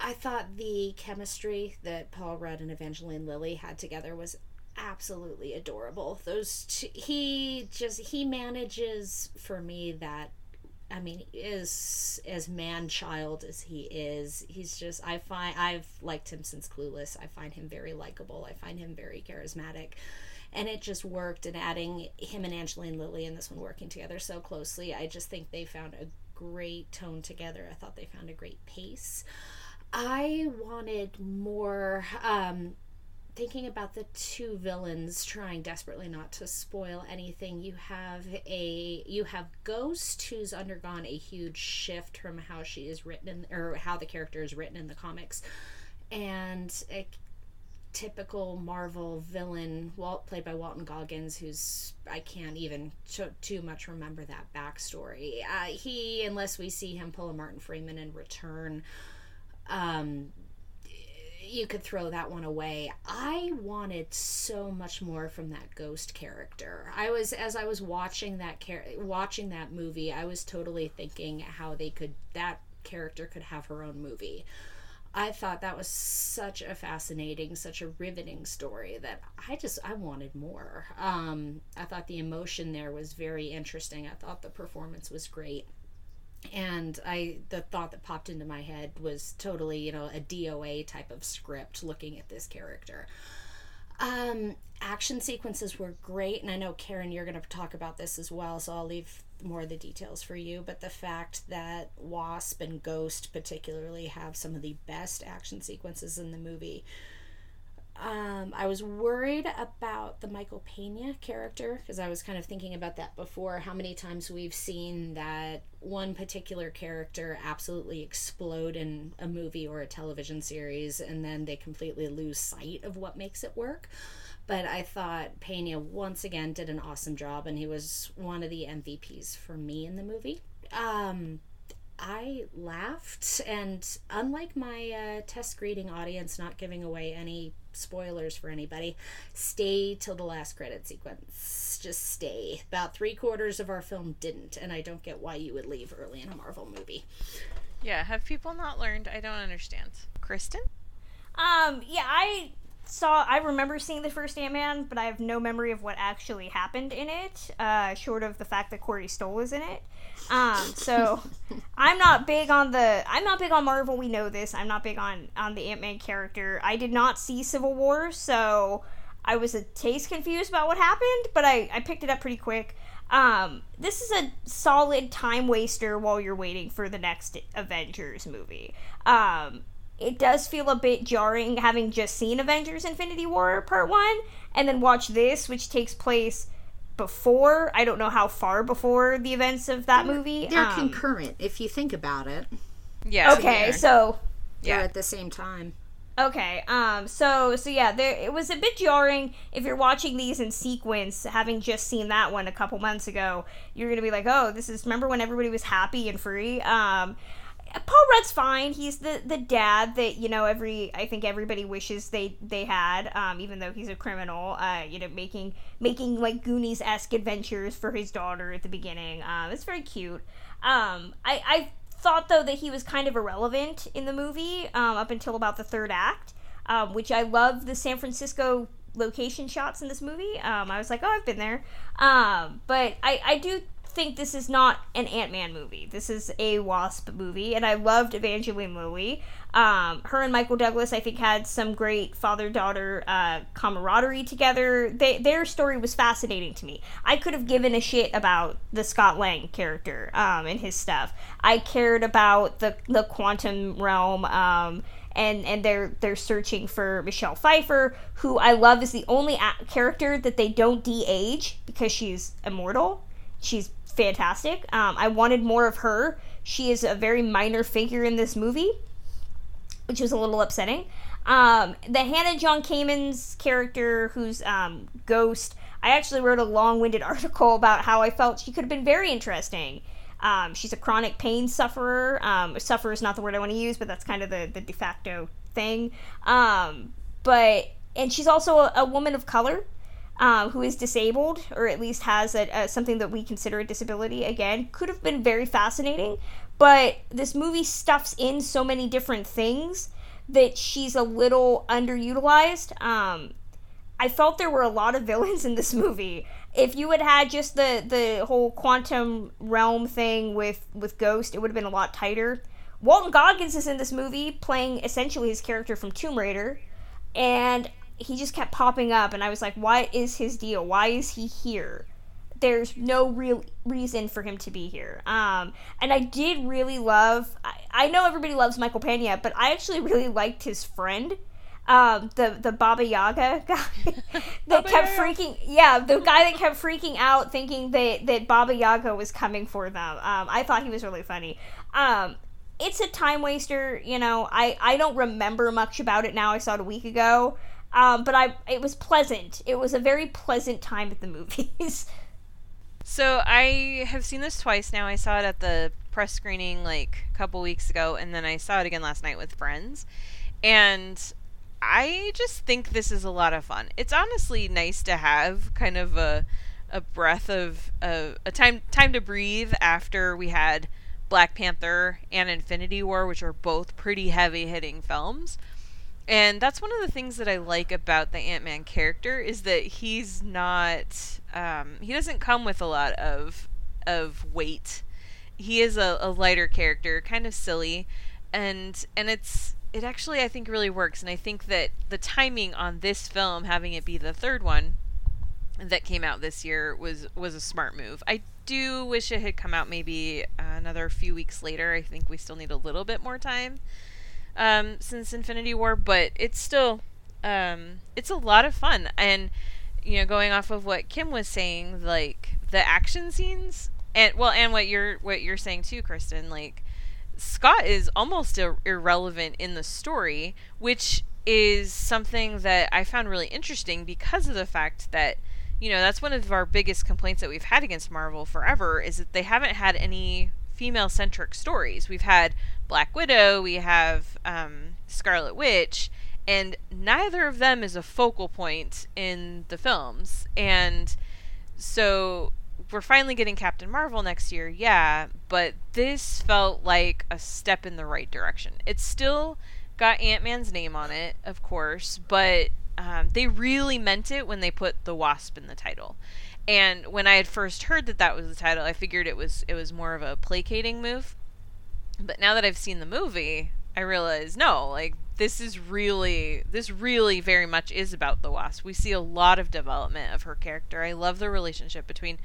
I thought the chemistry that Paul Rudd and Evangeline Lilly had together was absolutely adorable. Those two, he just, he manages for me that, I mean, is as man-child as he is, he's just, I find, I've liked him since Clueless. I find him very likable. I find him very charismatic. And it just worked, and adding him and Evangeline Lilly in this one working together so closely, I just think they found a great tone together. I thought they found a great pace. I wanted more, um, thinking about the two villains, trying desperately not to spoil anything. You have a, you have Ghost, who's undergone a huge shift from how she is written, in, or how the character is written in the comics, and a typical Marvel villain, Walt, played by Walton Goggins, who's, I can't even t- too much remember that backstory. Uh, he, unless we see him pull a Martin Freeman and return, um you could throw that one away. I wanted so much more from that Ghost character. I was, as I was watching that char- watching that movie, I was totally thinking how they could, that character could have her own movie. I thought that was such a fascinating, such a riveting story that I just, I wanted more. Um, I thought the emotion there was very interesting. I thought the performance was great. And I, the thought that popped into my head was totally, you know, a D O A type of script looking at this character. Um, action sequences were great, and I know, Karen, you're going to talk about this as well, so I'll leave more of the details for you, but the fact that Wasp and Ghost particularly have some of the best action sequences in the movie. Um, I was worried about the Michael Pena character, because I was kind of thinking about that before, how many times we've seen that one particular character absolutely explode in a movie or a television series, and then they completely lose sight of what makes it work. But I thought Pena once again did an awesome job, and he was one of the M V Ps for me in the movie. Um, I laughed, and unlike my uh, test greeting audience, not giving away any spoilers for anybody, stay till the last credit sequence. Just stay. About three quarters of our film didn't, and I don't get why you would leave early in a Marvel movie. Yeah, have people not learned? I don't understand. Kristen? Um, yeah, I saw, I remember seeing the first Ant-Man, but I have no memory of what actually happened in it, uh, short of the fact that Corey Stoll was in it. Um, so I'm not big on the, I'm not big on Marvel, we know this, I'm not big on, on the Ant-Man character. I did not see Civil War, so I was a taste confused about what happened, but I, I picked it up pretty quick. Um, this is a solid time waster while you're waiting for the next Avengers movie. Um, it does feel a bit jarring having just seen Avengers Infinity War Part one, and then watch this, which takes place before, I don't know how far before the events of that they're, movie. They're um, concurrent, if you think about it. Yeah. Okay, so... yeah, they're at the same time. Okay, um, so, so yeah, there, it was a bit jarring if you're watching these in sequence, having just seen that one a couple months ago. You're gonna be like, oh, this is... remember when everybody was happy and free? Um... Paul Rudd's fine. He's the, the dad that, you know, every, I think everybody wishes they, they had, um, even though he's a criminal, uh, you know, making, making like Goonies-esque adventures for his daughter at the beginning. Um, it's very cute. Um, I, I thought, though, that he was kind of irrelevant in the movie, um, up until about the third act, um, which I love the San Francisco location shots in this movie. Um, I was like, oh, I've been there. Um, but I, I do think this is not an Ant-Man movie. This is a Wasp movie, and I loved Evangeline Lilly. Um, her and Michael Douglas, I think, had some great father-daughter uh, camaraderie together. They, their story was fascinating to me. I could have given a shit about the Scott Lang character um, and his stuff. I cared about the the quantum realm, um, and and they're they're searching for Michelle Pfeiffer, who I love is the only a- character that they don't de-age because she's immortal. She's fantastic. Um, I wanted more of her. She is a very minor figure in this movie. which was a little upsetting. Um, the Hannah John Kamen's character, who's um, Ghost, I actually wrote a long-winded article about how I felt she could have been very interesting. Um, she's a chronic pain sufferer. Um, sufferer is not the word I want to use, but that's kind of the, the de facto thing. Um, but, and she's also a, a woman of color um, who is disabled, or at least has a, a, something that we consider a disability. Again, could have been very fascinating, but this movie stuffs in so many different things that she's a little underutilized. Um, I felt there were a lot of villains in this movie. If you had had just the, the whole quantum realm thing with, with Ghost, it would have been a lot tighter. Walton Goggins is in this movie playing essentially his character from Tomb Raider, and he just kept popping up, and I was like, what is his deal? Why is he here? There's no real reason for him to be here. Um, and I did really love, I, I know everybody loves Michael Pena, but I actually really liked his friend. Um, the, the Baba Yaga guy that kept freaking, yeah, the guy that kept freaking out thinking that, that Baba Yaga was coming for them. Um, I thought he was really funny. Um, it's a time waster, you know, I, I don't remember much about it now. I saw it a week ago. Um, but I, it was pleasant. It was a very pleasant time at the movies. So I have seen this twice now. I saw it at the press screening like a couple weeks ago, and then I saw it again last night with friends. And I just think this is a lot of fun. It's honestly nice to have kind of a a breath of uh, a time time to breathe after we had Black Panther and Infinity War, which are both pretty heavy hitting films. And that's one of the things that I like about the Ant-Man character is that he's not um, he doesn't come with a lot of of weight. He is a, a lighter character, kind of silly, and and it's It actually, I think, really works. And I think that the timing on this film, having it be the third one that came out this year, was, was a smart move. I do wish it had come out maybe another few weeks later. I think we still need a little bit more time um, since Infinity War. But it's still, um, it's a lot of fun. And, you know, going off of what Kim was saying, like, the action scenes, and well, and what you're what you're saying too, Kristen, like, Scott is almost ir- irrelevant in the story, which is something that I found really interesting because of the fact that, you know, that's one of our biggest complaints that we've had against Marvel forever is that they haven't had any female-centric stories. We've had Black Widow, we have um, Scarlet Witch, and neither of them is a focal point in the films. And so we're finally getting Captain Marvel next year, yeah, but this felt like a step in the right direction. It's still got Ant-Man's name on it, of course, but um, they really meant it when they put the Wasp in the title. And when I had first heard that that was the title, I figured it was it was more of a placating move. But now that I've seen the movie, I realize, no, like, this is really, this really very much is about the Wasp. We see a lot of development of her character. I love the relationship between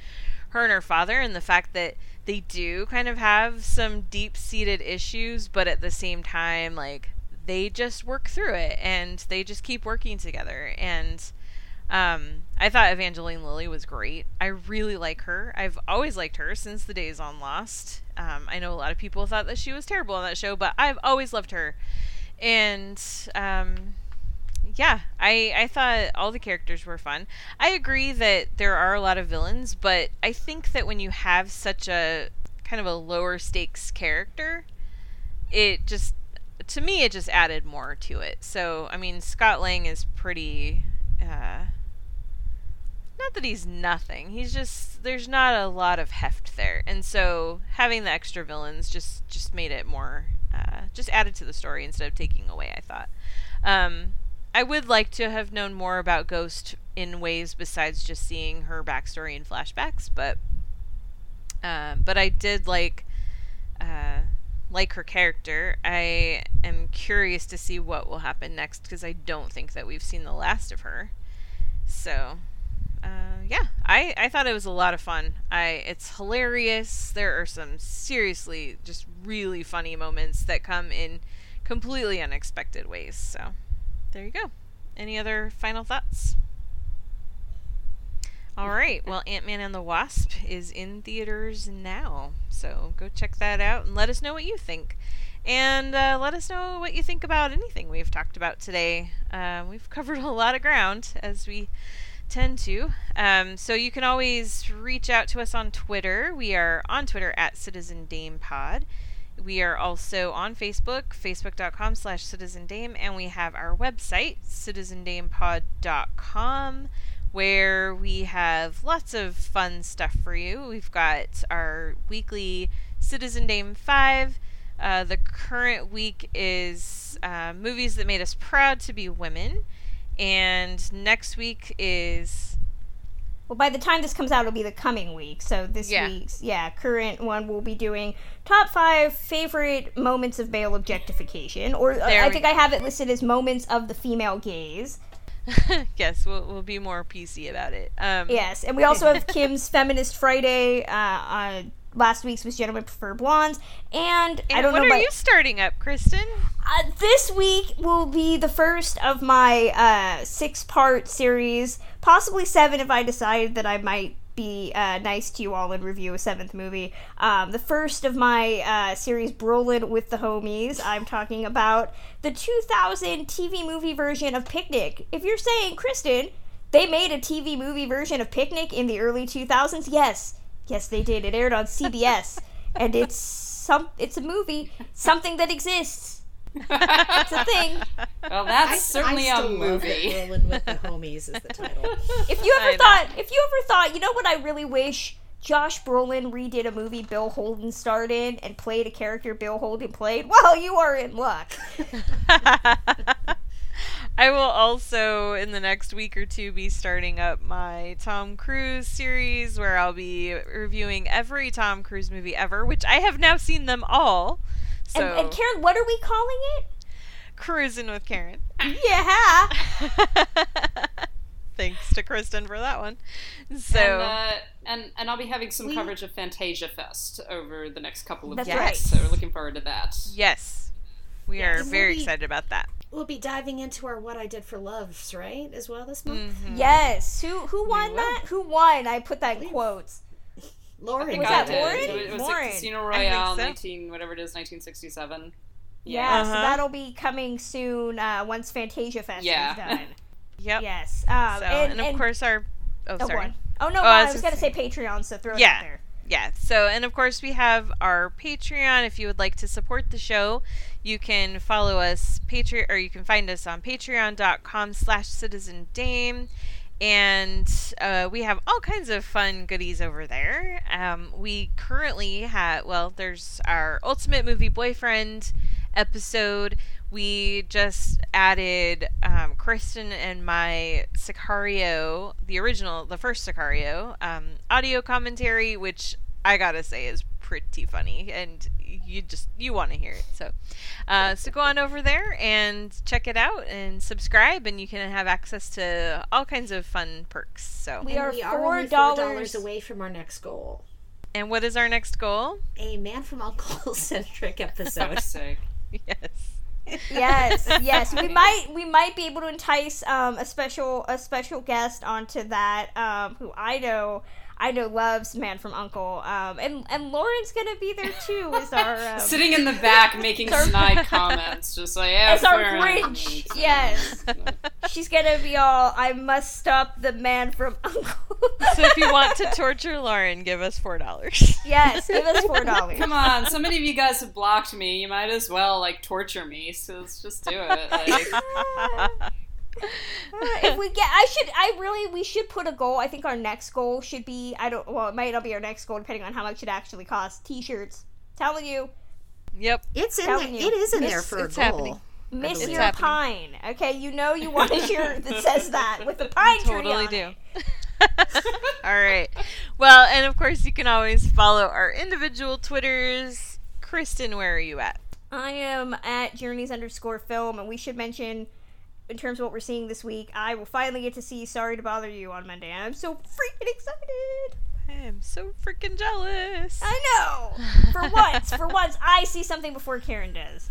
her and her father, and the fact that they do kind of have some deep-seated issues, but at the same time, like, they just work through it, and they just keep working together. And um, I thought Evangeline Lilly was great. I really like her. I've always liked her since the days on Lost. Um, I know a lot of people thought that she was terrible on that show, but I've always loved her. And, um, yeah, I, I thought all the characters were fun. I agree that there are a lot of villains, but I think that when you have such a kind of a lower stakes character, it just, to me, it just added more to it. So, I mean, Scott Lang is pretty, uh, not that he's nothing. He's just, there's not a lot of heft there. And so having the extra villains just, just made it more Uh, just added to the story instead of taking away, I thought. Um, I would like to have known more about Ghost in ways besides just seeing her backstory in flashbacks, but uh, but I did like uh, like her character. I am curious to see what will happen next because I don't think that we've seen the last of her. So, uh, yeah, I, I thought it was a lot of fun. I it's hilarious. There are some seriously just really funny moments that come in completely unexpected ways. So there you go. Any other final thoughts? All right. Well, Ant-Man and the Wasp is in theaters now. So go check that out and let us know what you think. And uh, let us know what you think about anything we've talked about today. Um, we've covered a lot of ground, as we tend to. Um, so you can always reach out to us on Twitter. We are on Twitter at Citizen Dame Pod. We are also on Facebook, facebook.com slash Citizen Dame, and we have our website, citizen dame pod dot com, where we have lots of fun stuff for you. We've got our weekly Citizen Dame five. Uh, the current week is uh, movies that made us proud to be women. And next week is... Well, by the time this comes out, it'll be the coming week. So this yeah. week's, yeah, current one, we'll be doing top five favorite moments of male objectification. Or uh, I think go. I have it listed as moments of the female gaze. Yes, we'll we'll be more P C about it. Um, yes, and we also have Kim's Feminist Friday. Uh, uh, last week's was Gentlemen Prefer Blondes. And, and I don't what know what are by, you starting up, Kristen? Uh, this week will be the first of my uh, six-part series. Possibly seven if I decide that I might be uh, nice to you all and review a seventh movie. Um, the first of my uh, series, Brolin with the Homies. I'm talking about the two thousand T V movie version of Picnic. If you're saying, Kristen, they made a T V movie version of Picnic in the early two thousands? Yes. Yes, they did. It aired on C B S. And it's some. It's a movie. Something that exists. It's a thing. Well, that's I, certainly I a movie. Rolling with the Homies is the title. If you ever I thought, know. if you ever thought, you know what I really wish? Josh Brolin redid a movie Bill Holden starred in and played a character Bill Holden played. Well, you are in luck. I will also, in the next week or two, be starting up my Tom Cruise series where I'll be reviewing every Tom Cruise movie ever, which I have now seen them all. So. And, and Karen, what are we calling it? Cruising with Karen. Yeah. Thanks to Kristen for that one. So and uh, and, and I'll be having some we... coverage of Fantasia Fest over the next couple of That's weeks. Right. So we're looking forward to that. Yes, we yeah. are and very we'll be, excited about that. We'll be diving into our What I Did for Loves, right, as well this month. Mm-hmm. Yes. Who who won that? Who won? I put that in quotes. Lauren. Was that Lauren? It was, it was Lauren. Casino Royale, so. nineteen whatever it is, nineteen sixty-seven. Yeah, yeah uh-huh. So that'll be coming soon uh, once Fantasia Fest yeah. is done. Yep. Yes. Um, so, and, and, and of course our... Oh, oh sorry. One. Oh, no, oh, I was, was going to say Patreon, so throw it yeah. out there. Yeah, so, and of course we have our Patreon. If you would like to support the show, you can follow us, Patreon, or you can find us on patreon.com slash Citizen Dame. And uh, we have all kinds of fun goodies over there. Um, we currently have, well, there's our Ultimate Movie Boyfriend episode. We just added um, Kristen and my Sicario, the original, the first Sicario, um, audio commentary, which I gotta say is pretty funny. And you just, you want to hear it. So, uh, so go on over there and check it out and subscribe, and you can have access to all kinds of fun perks. So we are, we are four dollars away from our next goal. And what is our next goal? A Man from Uncle centric episode. Yes. Yes, yes. We might we might be able to entice um, a special a special guest onto that um, who I know. I know loves Man from Uncle, um, and and Lauren's gonna be there too. Is our um, sitting in the back making snide comments, just like yeah, it's our Grinch. Yes, she's gonna be all. I must stop the Man from Uncle. So if you want to torture Lauren, give us four dollars. Yes, give us four dollars. Come on, so many of you guys have blocked me. You might as well like torture me. So let's just do it. Like. uh, if we get, I should, I really, we should put a goal. I think our next goal should be, I don't, well, it might not be our next goal depending on how much it actually costs. T-shirts, telling you. Yep, it's in there. You. It is in miss, there for a goal. Happening. Miss your happening. Pine, okay? You know you want a shirt that says that with the pine tree. Totally on do. It. All right. Well, and of course you can always follow our individual Twitters. Kristen, where are you at? I am at Journeys underscore film, and we should mention. In terms of what we're seeing this week, I will finally get to see Sorry to Bother You on Monday. I'm so freaking excited. I am so freaking jealous. I know. For once, for once, I see something before Karen does.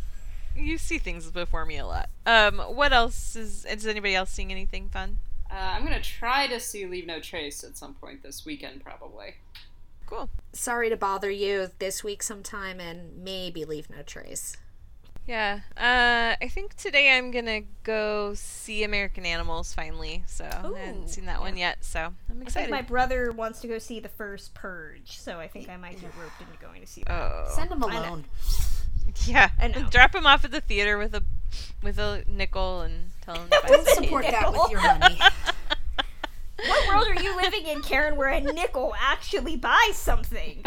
You see things before me a lot. Um, what else is, is anybody else seeing anything fun? Uh, I'm going to try to see Leave No Trace at some point this weekend, probably. Cool. Sorry to Bother You this week sometime and maybe Leave No Trace. Yeah. Uh, I think today I'm going to go see American Animals finally. So Ooh, I haven't seen that yeah. one yet. So I'm excited. I think my brother wants to go see the first Purge. So I think I might get roped into going to see that. Oh. Send him alone. Yeah. Drop him off at the theater with a with a nickel and tell him to buy Don't support nickel. that with your money. What world are you living in, Karen, where a nickel actually buys something?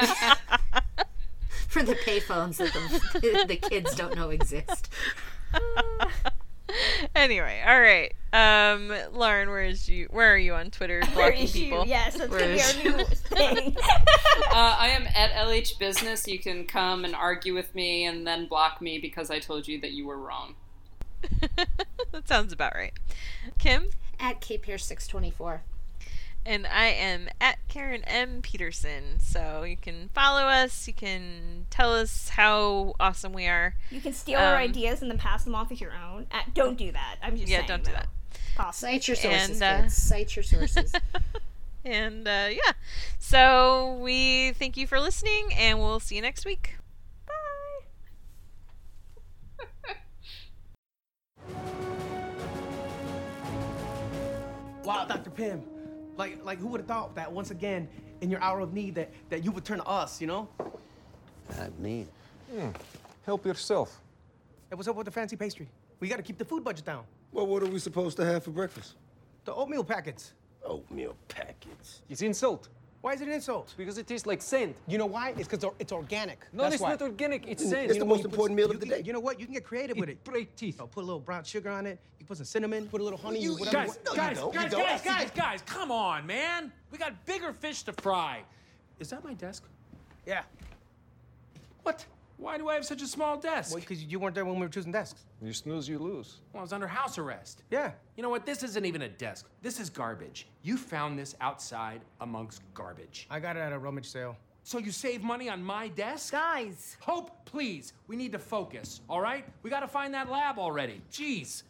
For the payphones that the, the kids don't know exist. Anyway, all right. Um, Lauren, where is you? Where are you on Twitter? Blocking people. You? Yes, that's going to be our new thing. uh, I am at L H Business. You can come and argue with me and then block me because I told you that you were wrong. That sounds about right. Kim? At K Pierce six twenty-four. And I am at Karen M. Peterson. So you can follow us. You can tell us how awesome we are. You can steal um, our ideas and then pass them off as your own. Uh, don't do that. I'm just yeah, saying. Yeah, don't do that. that. Cite your sources, and, uh, kids. Cite your sources. and, uh, yeah. So we thank you for listening, and we'll see you next week. Bye. Wow, Doctor Pym. Like, like, who would have thought that once again, in your hour of need, that, that you would turn to us, you know? Not me. Mm. Help yourself. Hey, what's up with the fancy pastry? We got to keep the food budget down. Well, what are we supposed to have for breakfast? The oatmeal packets. Oatmeal packets? It's insult. Why is it an insult? Because it tastes like sand. You know why? It's because it's organic. No, That's it's why. not organic. It's sand. It's you the most important meal of the can, day. You know what? You can get creative it with it. Break teeth. Oh, put a little brown sugar on it. You put some cinnamon. Put a little honey. You, whatever. Guys, no, guys, you guys, guys, guys, guys, come on, man. We got bigger fish to fry. Is that my desk? Yeah. What? Why do I have such a small desk? Well, because you weren't there when we were choosing desks. You snooze, you lose. Well, I was under house arrest. Yeah. You know what? This isn't even a desk. This is garbage. You found this outside amongst garbage. I got it at a rummage sale. So you save money on my desk? Guys. Hope, please. We need to focus, all right? We got to find that lab already. Jeez.